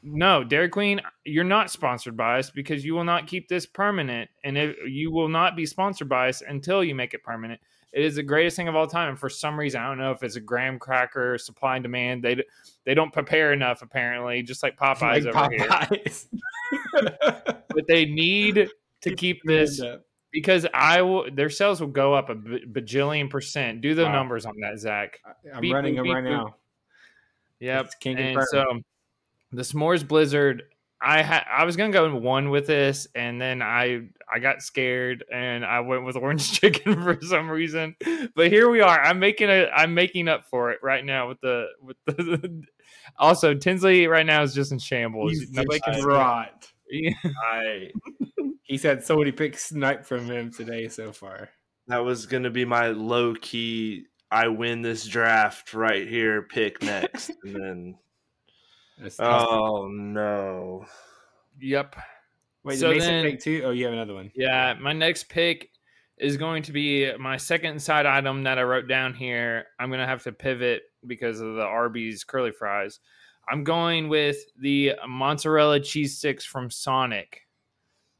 no, Dairy Queen, you're not sponsored by us because you will not keep this permanent, and it, you will not be sponsored by us until you make it permanent. It is the greatest thing of all time. And for some reason, I don't know if it's a graham cracker, supply and demand. They they don't prepare enough, apparently, just like Popeyes like over Popeyes. here. But they need to keep this because I will. Their sales will go up a bajillion percent. Do the wow. numbers on that, Zach. I'm beep running them right boop. now. Yep. And so the s'mores blizzard. I ha- I was gonna go in one with this, and then I I got scared and I went with orange chicken for some reason. But here we are. I'm making a I'm making up for it right now with the with the. Also, Tinsley right now is just in shambles. He's Nobody can rot. I, he's had so many picks sniped from him today so far. That was gonna be my low key. I win this draft right here. Pick next, and then. Oh no! Yep. Wait, so Mason then, pick two? Oh, you have another one. Yeah, my next pick is going to be my second side item that I wrote down here. I'm gonna have to pivot because of the Arby's curly fries. I'm going with the mozzarella cheese sticks from Sonic.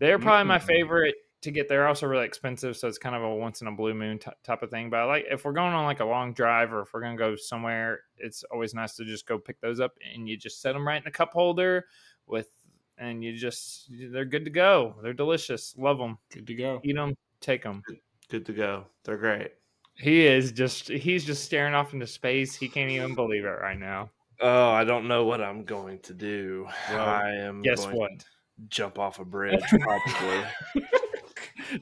They're probably mm-hmm. my favorite to get. They're also really expensive, so it's kind of a once in a blue moon t- type of thing. But I like, if we're going on like a long drive or if we're going to go somewhere, it's always nice to just go pick those up and you just set them right in the cup holder with, and you just, they're good to go. They're delicious. Love them. Good to go. Eat them. Take them. Good to go. They're great. He is just, he's just staring off into space. He can't even believe it right now. Oh, I don't know what I'm going to do. Well, I am guess going what? to jump off a bridge probably.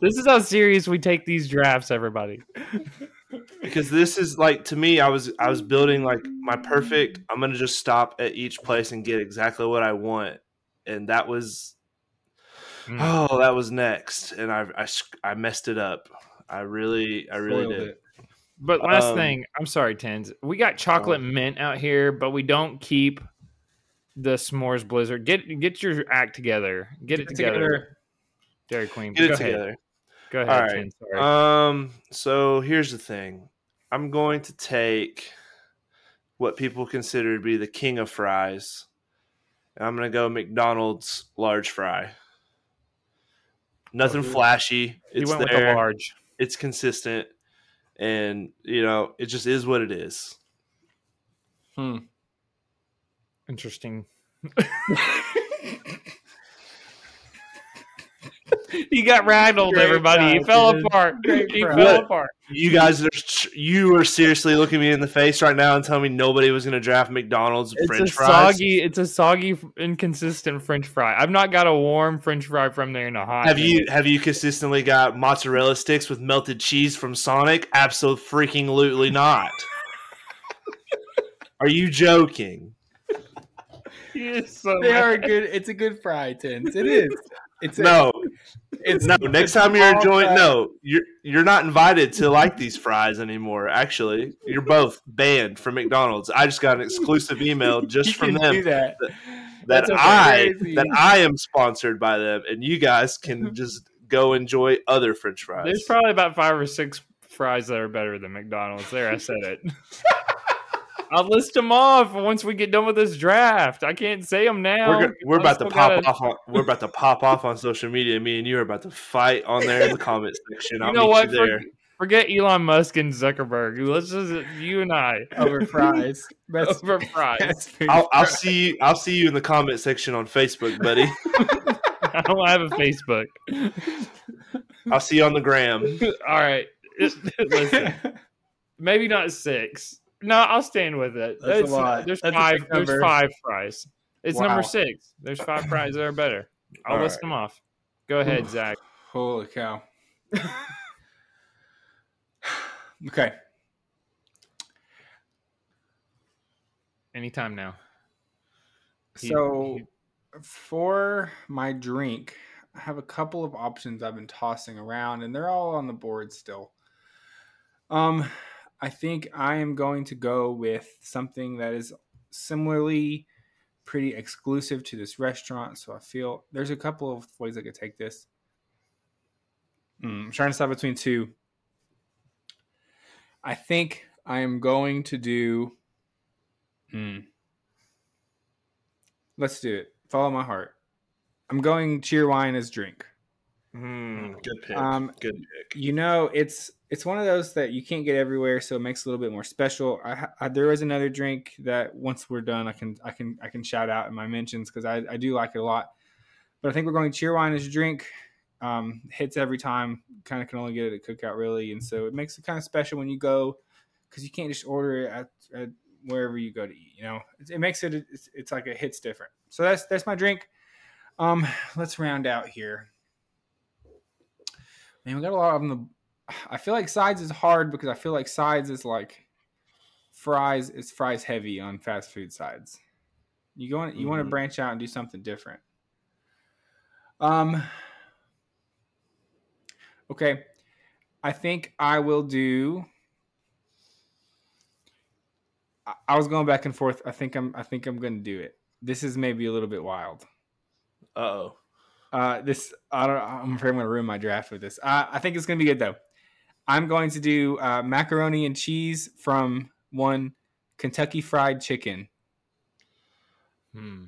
This is how serious we take these drafts, everybody. Because this is like, to me, I was I was building like my perfect, I'm going to just stop at each place and get exactly what I want. And that was, mm. oh, that was next. And I, I, I messed it up. I really, I really Spoiled did. It. But last um, thing, I'm sorry, Tins. We got chocolate oh. mint out here, but we don't keep the s'mores blizzard. Get, get your act together. Get, get it together. together. Dairy Queen. Get it Go together. Ahead. Go ahead. All right. Sorry. Um, so here's the thing. I'm going to take what people consider to be the king of fries. And I'm going to go McDonald's large fry. Nothing oh, flashy. It's went there. With the large. It's consistent. And, you know, it just is what it is. Hmm. Interesting. He got rattled, Great everybody. Guys, he fell dude. apart. Great he fell Look, apart. You guys, are, you are seriously looking me in the face right now and telling me nobody was going to draft McDonald's it's French a fries. Soggy, it's a soggy, inconsistent French fry. I've not got a warm French fry from there in a hot. Have day. you? Have you consistently got mozzarella sticks with melted cheese from Sonic? Absolutely not. Are you joking? So they mad. are good. It's a good fry, Tins. It is. It's a, no. It's no. Next time you're enjoying, fries. no, you're you're not invited to like these fries anymore. Actually, you're both banned from McDonald's. I just got an exclusive email just from them that that I that I am sponsored by them, and you guys can just go enjoy other French fries. There's probably about five or six fries that are better than McDonald's. There, I said it. I'll list them off once we get done with this draft. I can't say them now. We're, go- we're about to pop gotta... off. On, we're about to pop off on social media. Me and you are about to fight on there in the comment section. You I'll know meet what? You there. For- Forget Elon Musk and Zuckerberg. Let's just you and I over fries. Over fries. I'll, I'll see you. I'll see you in the comment section on Facebook, buddy. I don't have a Facebook. I'll see you on the gram. All right. Listen, maybe not six. No, I'll stand with it. That's it's, a lot. There's That's five. There's five fries. It's wow. number six. There's five fries that are better. I'll All list right. them off. Go ahead, Zach. Holy cow. Okay. Anytime now. He, so he... for my drink, I have a couple of options I've been tossing around, and they're all on the board still. Um, I think I am going to go with something that is similarly pretty exclusive to this restaurant. So I feel there's a couple of ways I could take this. Mm, I'm trying to decide between two. I think I am going to do, hmm. let's do it. Follow my heart. I'm going Cheerwine as drink. Mm, good pick. Um, good pick. You know, it's it's one of those that you can't get everywhere, so it makes it a little bit more special. I, I, there was another drink that once we're done, I can I can I can shout out in my mentions because I, I do like it a lot. But I think we're going Cheerwine as drink. Um, hits every time, kind of can only get it at Cookout, really. And so it makes it kind of special when you go, because you can't just order it at, at wherever you go to eat, you know. It, it makes it, it's, it's like it hits different. So that's that's my drink. Um, let's round out here. Man, we got a lot of them. I feel like sides is hard because I feel like sides is like fries, it's fries heavy on fast food sides. You go on, you mm-hmm. want to branch out and do something different. Um... Okay, I think I will do. I, I was going back and forth. I think I'm. I think I'm going to do it. This is maybe a little bit wild. Uh-oh. Uh This I don't. I'm afraid I'm going to ruin my draft with this. I, I think it's going to be good though. I'm going to do uh, macaroni and cheese from one Kentucky Fried Chicken. Hmm.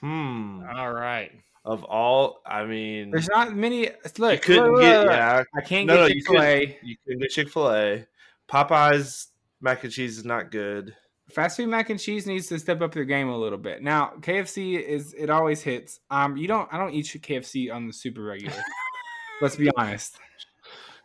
Hmm. All right. Of all, I mean, there's not many. Look, you couldn't look, get, look. yeah, I can't no, get no, Chick-fil-A. You, you couldn't get Chick-fil-A. Popeyes mac and cheese is not good. Fast food mac and cheese needs to step up their game a little bit. Now, K F C is it always hits. Um, you don't, I don't eat K F C on the super regular. Let's be honest.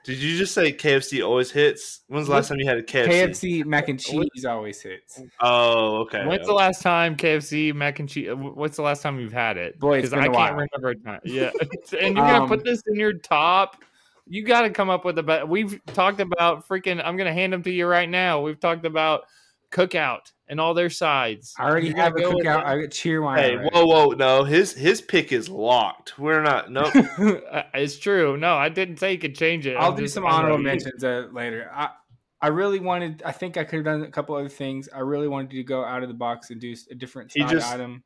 Did you just say K F C always hits? When's the last time you had a K F C? K F C mac and cheese always hits. Oh, okay. When's the last time K F C mac and cheese? What's the last time you've had it? Boy, it's been I a while. Can't remember a time. Yeah, and you're um, gonna put this in your top. You got to come up with a bet. We've talked about freaking. I'm gonna hand them to you right now. We've talked about Cookout and all their sides. I already you have a Cookout. I got Cheerwine. Hey, already. whoa, whoa, no, his his pick is locked. We're not. No, nope. It's true. No, I didn't say you could change it. I'll I'm do just, some honorable mentions uh, later. I I really wanted. I think I could have done a couple other things. I really wanted to go out of the box and do a different side he just, item.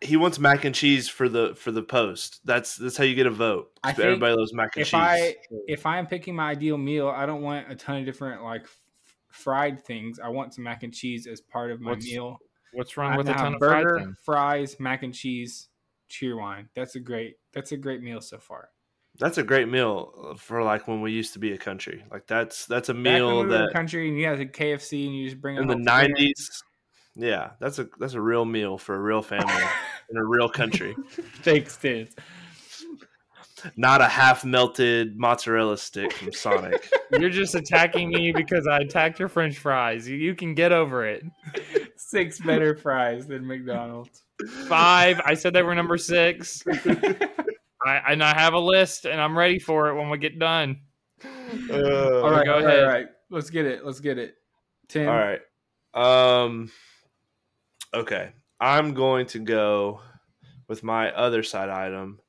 He wants mac and cheese for the for the post. That's that's how you get a vote. I think everybody loves mac and if cheese. I, if I am picking my ideal meal, I don't want a ton of different like. fried things. I want some mac and cheese as part of my what's, meal. What's wrong I with a ton of burger, fried fries, mac and cheese, Cheerwine. That's a great. That's a great meal so far. That's a great meal for like when we used to be a country. Like that's that's a meal we that were a country and you had a K F C and you just bring it in the nineties. Yeah, that's a that's a real meal for a real family in a real country. Thanks, dude. Not a half-melted mozzarella stick from Sonic. You're just attacking me because I attacked your French fries. You, you can get over it. Six better fries than McDonald's. Five. I said they were number six. I, and I have a list, and I'm ready for it when we get done. Uh, all right, go all ahead. All right, let's get it. Let's get it. Ten. All right. Um. Okay, I'm going to go with my other side item.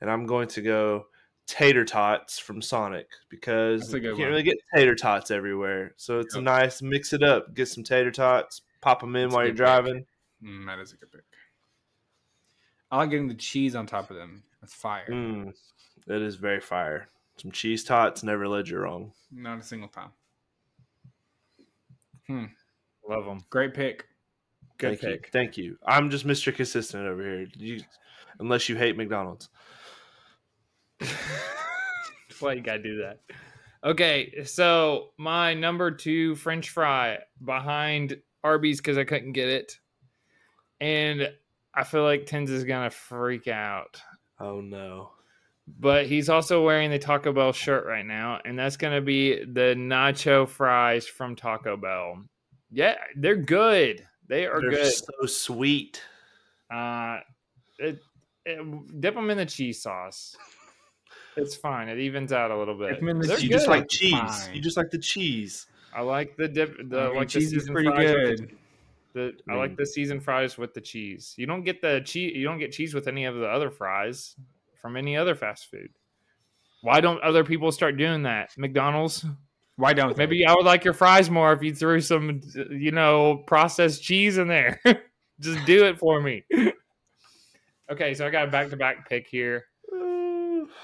And I'm going to go tater tots from Sonic because you can't one. really get tater tots everywhere. So it's yep. nice. Mix it up. Get some tater tots. Pop them in That's while you're driving. Mm, that is a good pick. I like getting the cheese on top of them. That's fire. Mm, that is very fire. Some cheese tots never led you wrong. Not a single time. Hmm. Love them. Great pick. Good Thank pick. You. Thank you. I'm just Mister Consistent over here. You, unless you hate McDonald's. That's why you got to do that. Okay, so my number two French fry behind Arby's because I couldn't get it. And I feel like Tens is going to freak out. Oh, no. But he's also wearing the Taco Bell shirt right now, and that's going to be the nacho fries from Taco Bell. Yeah, they're good. They are they're good. They're so sweet. Uh, it, it, dip them in the cheese sauce. It's fine. It evens out a little bit. The, you good. just like cheese. Fine. You just like the cheese. I like the dip. The I mean, like cheese the is pretty good. The, I, mean, I like the seasoned fries with the cheese. You don't get the cheese. You don't get cheese with any of the other fries from any other fast food. Why don't other people start doing that? McDonald's. Why don't maybe they? I would like your fries more if you threw some, you know, processed cheese in there. Just do it for me. Okay, so I got a back-to-back pick here.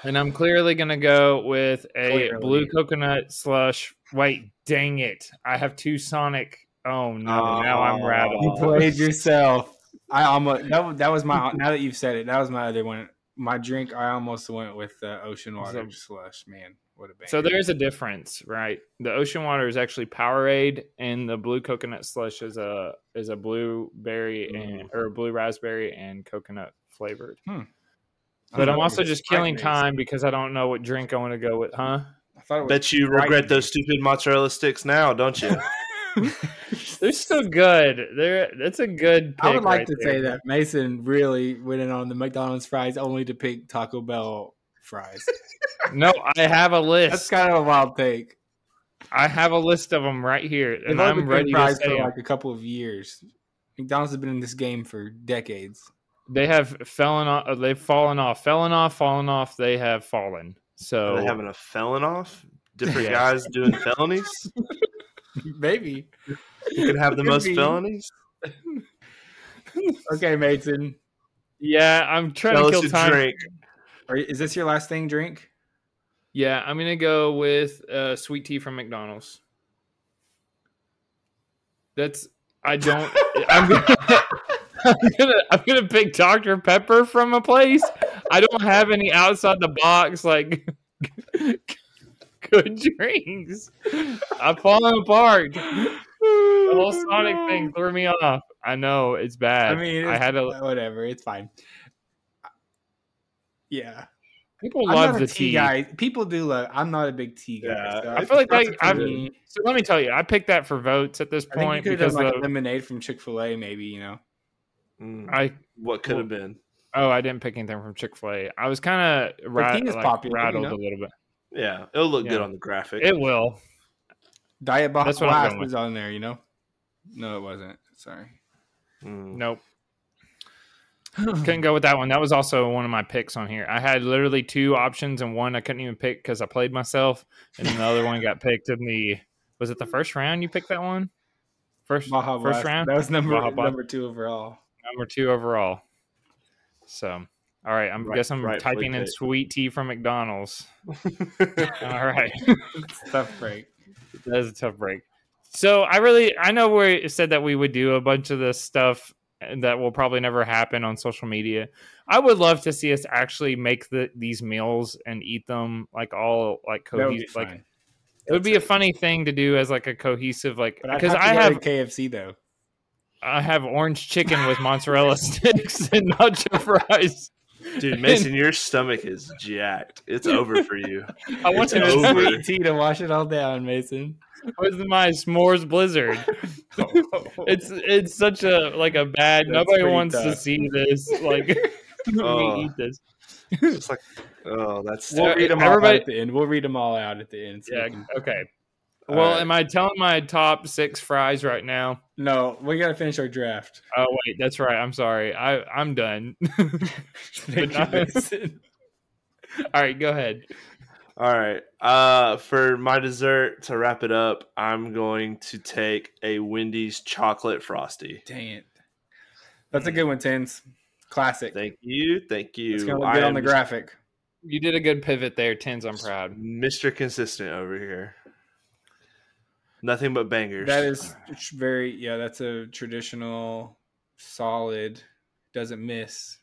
And I'm clearly going to go with a clearly. blue coconut slush. Wait, dang it. I have two Sonic. Oh, no. Oh, now I'm rattled. You played yourself. I almost that, that was my, now that you've said it, that was my other one. My drink, I almost went with the ocean water so, slush, man. What a bang. So there's a difference, right? The ocean water is actually Powerade, and the blue coconut slush is a is a blueberry mm. and or blue raspberry and coconut flavored. Hmm. But I'm also just killing time because I don't know what drink I want to go with, huh? I thought it was Bet you regret those stupid mozzarella sticks now, don't you? They're still good. They're that's a good pick. I would like right to there. say that Mason really went in on the McDonald's fries only to pick Taco Bell fries. No, I have a list. That's kind of a wild take. I have a list of them right here, and They've I'm ready to say for like a couple of years. McDonald's has been in this game for decades. They have fallen off. They've fallen off. Fallen off. Fallen off. They have fallen. So are they having a felon off. Different yeah. guys doing felonies. Maybe you could have the Maybe. most felonies. Okay, Mason. Yeah, I'm trying Tell to kill time. Drink. Are, is this your last thing? Drink. Yeah, I'm gonna go with uh, sweet tea from McDonald's. That's. I don't. I'm gonna. I'm gonna, I'm gonna pick Doctor Pepper from a place. I don't have any outside the box like good drinks. I'm falling apart. The whole Sonic no. thing threw me off. I know it's bad. I mean, I had a whatever. It's fine. Yeah, people I'm love the tea, tea guy. People do love. I'm not a big tea guy. Yeah. So I feel like like I mean. So let me tell you, I picked that for votes at this point I think you because done, like, the, lemonade from Chick-fil-A, maybe you know. I what could well, have been? Oh, I didn't pick anything from Chick-fil-A. I was kind of ra- like, rattled you know? a little bit. Yeah, it'll look yeah. good on the graphic. It will. Diet Baja Blast was on there, you know. No, it wasn't. Sorry. Mm. Nope. Couldn't go with that one. That was also one of my picks on here. I had literally two options, and one I couldn't even pick because I played myself, and then the other one got picked in the. Was it the first round? You picked that one. First Baja first Blast. round. That was number number two overall. Number two overall. So, all right. I'm right, guess I'm right, typing in it. sweet tea from McDonald's. All right. Tough break. That is a tough break. So I really, I know we said that we would do a bunch of this stuff that will probably never happen on social media. I would love to see us actually make the, these meals and eat them like all like cohesive. Like fine. it would That's be a funny thing to do as like a cohesive like because I have K F C though. I have orange chicken with mozzarella sticks and nacho fries. Dude, Mason, and, your stomach is jacked. It's over for you. I want some sweet tea to wash it all down, Mason. Where's my s'mores blizzard? Oh. It's it's such a like a bad. That's nobody wants tough. to see this. Like oh. we eat this. It's like oh, that's we'll read them all out at the end. We'll read them all out at the end. So yeah. Can, okay. Well, right. am I telling my top six fries right now? No, we got to finish our draft. Oh, wait. That's right. I'm sorry. I, I'm done. Thank you, Mason. All right. Go ahead. All right. Uh, for my dessert, to wrap it up, I'm going to take a Wendy's chocolate frosty. Dang it. That's a good one, Tins. Classic. Thank you. Thank you. It's going to look good on the graphic. You did a good pivot there, Tins. I'm proud. Mister Consistent over here. Nothing but bangers. That is very, yeah, that's a traditional, solid, doesn't miss.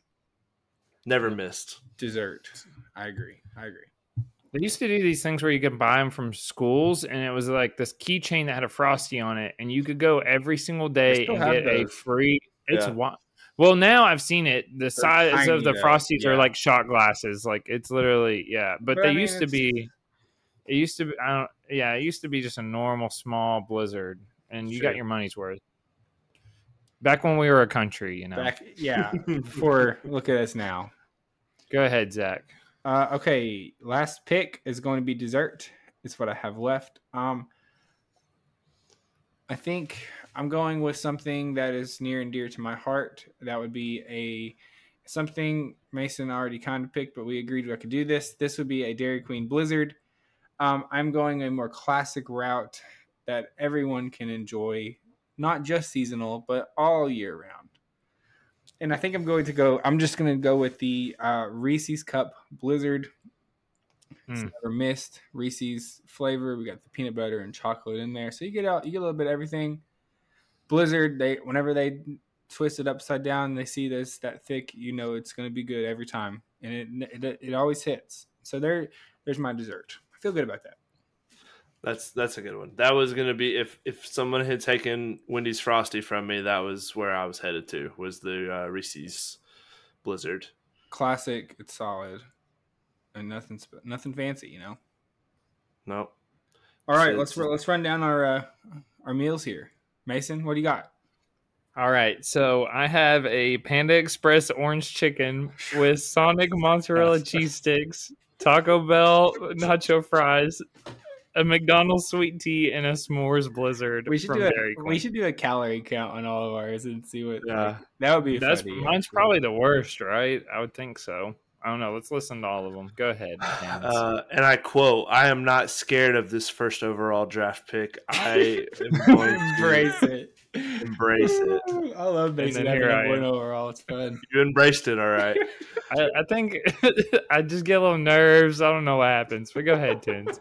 Never missed. Dessert. I agree. I agree. They used to do these things where you could buy them from schools, and it was like this keychain that had a Frosty on it, and you could go every single day and get those. a free. It's yeah. one. Well, now I've seen it. The size of the though. Frosties yeah. are like shot glasses. Like it's literally, yeah. But, but they I mean, used to be. It used to be. I don't. Yeah, it used to be just a normal small blizzard, and you sure. got your money's worth. Back when we were a country, you know. Back, yeah. Before look at us now. Go ahead, Zach. Uh, okay, last pick is going to be dessert. It's what I have left. Um, I think I'm going with something that is near and dear to my heart. That would be a something Mason already kind of picked, but we agreed I could do this. This would be a Dairy Queen Blizzard. Um, I'm going a more classic route that everyone can enjoy, not just seasonal, but all year round. And I think I'm going to go, I'm just going to go with the uh, Reese's Cup Blizzard. It's mm. never missed. Reese's flavor. We got the peanut butter and chocolate in there. So you get out, you get a little bit of everything. Blizzard, they whenever they twist it upside down, they see this that thick, you know it's going to be good every time. And it it, it always hits. So there, there's my dessert. I feel good about that. That's that's a good one. That was going to be, if, if someone had taken Wendy's Frosty from me, that was where I was headed to, was the uh, Reese's Blizzard. Classic, it's solid, and nothing nothing fancy, you know? Nope. All right, so let's let's run down our uh, our meals here. Mason, what do you got? All right, so I have a Panda Express orange chicken with Sonic mozzarella cheese sticks, Taco Bell nacho fries, a McDonald's sweet tea, and a s'mores blizzard. We should from do a, Dairy Queen. We should do a calorie count on all of ours and see what. Yeah, like, that would be. That's funny, mine's actually. Probably the worst, right? I would think so. I don't know. Let's listen to all of them. Go ahead. Uh, and I quote: "I am not scared of this first overall draft pick. I am going to embrace it. Embrace it. I love basically having one overall. It's fun. You embraced it, all right. I, I think I just get a little nerves. I don't know what happens. But go ahead, Tins.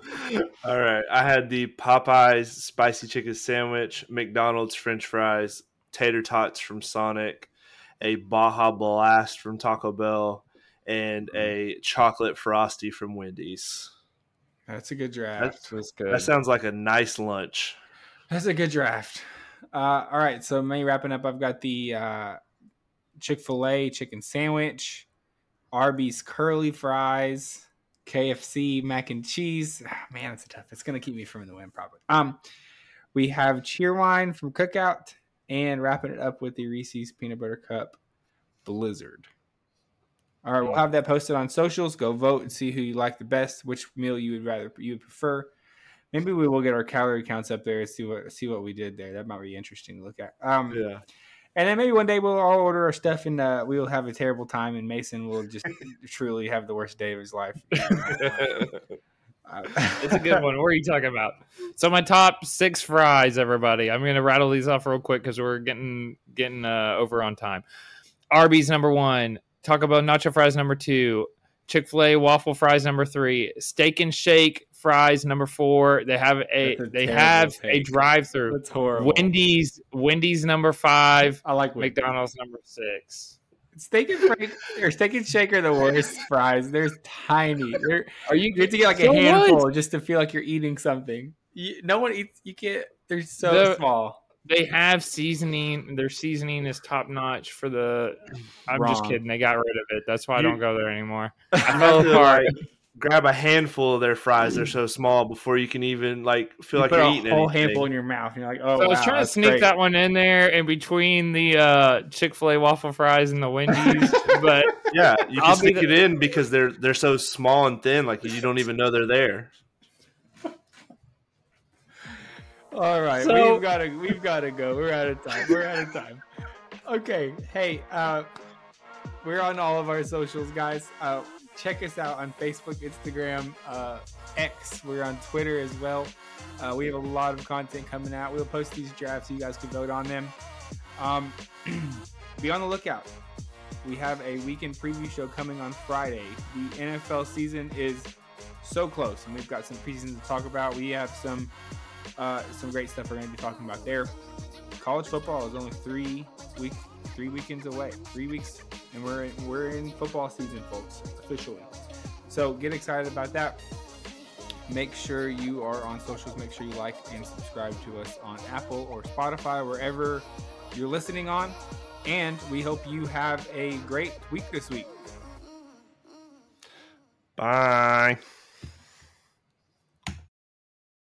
All right. I had the Popeyes spicy chicken sandwich, McDonald's French fries, tater tots from Sonic, a Baja Blast from Taco Bell, and a chocolate Frosty from Wendy's. That's a good draft. That's good. That sounds like a nice lunch. That's a good draft. Uh, all right, so me wrapping up, I've got the uh, Chick-fil-A chicken sandwich, Arby's curly fries, K F C mac and cheese. Oh, man, it's tough. It's going to keep me from the win, probably. Um, we have Cheerwine from Cookout, and wrapping it up with the Reese's Peanut Butter Cup Blizzard. All right, we'll have that posted on socials. Go vote and see who you like the best, which meal you would rather you would prefer. Maybe we will get our calorie counts up there and see what see what we did there. That might be interesting to look at. Um, yeah. And then maybe one day we'll all order our stuff and uh, we will have a terrible time, and Mason will just truly have the worst day of his life. It's a good one. What are you talking about? So my top six fries, everybody. I'm going to rattle these off real quick because we're getting, getting uh, over on time. Arby's number one. Taco Bell nacho fries number two. Chick-fil-A waffle fries number three. Steak and Shake fries number four. They have a they have a drive-through. That's horrible. Wendy's Wendy's number five. I like Wendy's. McDonald's number six. Steak and Shake or Steak and Shake are the worst fries. They're tiny. They're, are you good to get like so a handful what? Just to feel like you're eating something? You, no one eats. You can't. They're so the, small. They have seasoning. Their seasoning is top notch for the. I'm Wrong. Just kidding. They got rid of it. That's why I don't go there anymore. I fell apart. Grab a handful of their fries. They're so small before you can even like feel you like put you're a eating a whole anything. Handful in your mouth. And you're like, oh, so wow, I was trying to sneak great. that one in there in between the uh, Chick-fil-A waffle fries and the Wendy's, but yeah, you can sneak it in because they're they're so small and thin, like you don't even know they're there. All right, so, we've got to we've got to go. We're out of time. We're out of time. Okay, hey, uh, we're on all of our socials, guys. Uh, Check us out on Facebook, Instagram, uh, X. We're on Twitter as well. Uh, we have a lot of content coming out. We'll post these drafts so you guys can vote on them. Um, be on the lookout. We have a weekend preview show coming on Friday. The N F L season is so close, and we've got some preseason to talk about. We have some Uh, some great stuff we're going to be talking about there. College football is only three week, three weekends away, three weeks, and we're in, we're in football season, folks, officially. So get excited about that. Make sure you are on socials. Make sure you like and subscribe to us on Apple or Spotify, wherever you're listening on. And we hope you have a great week this week. Bye.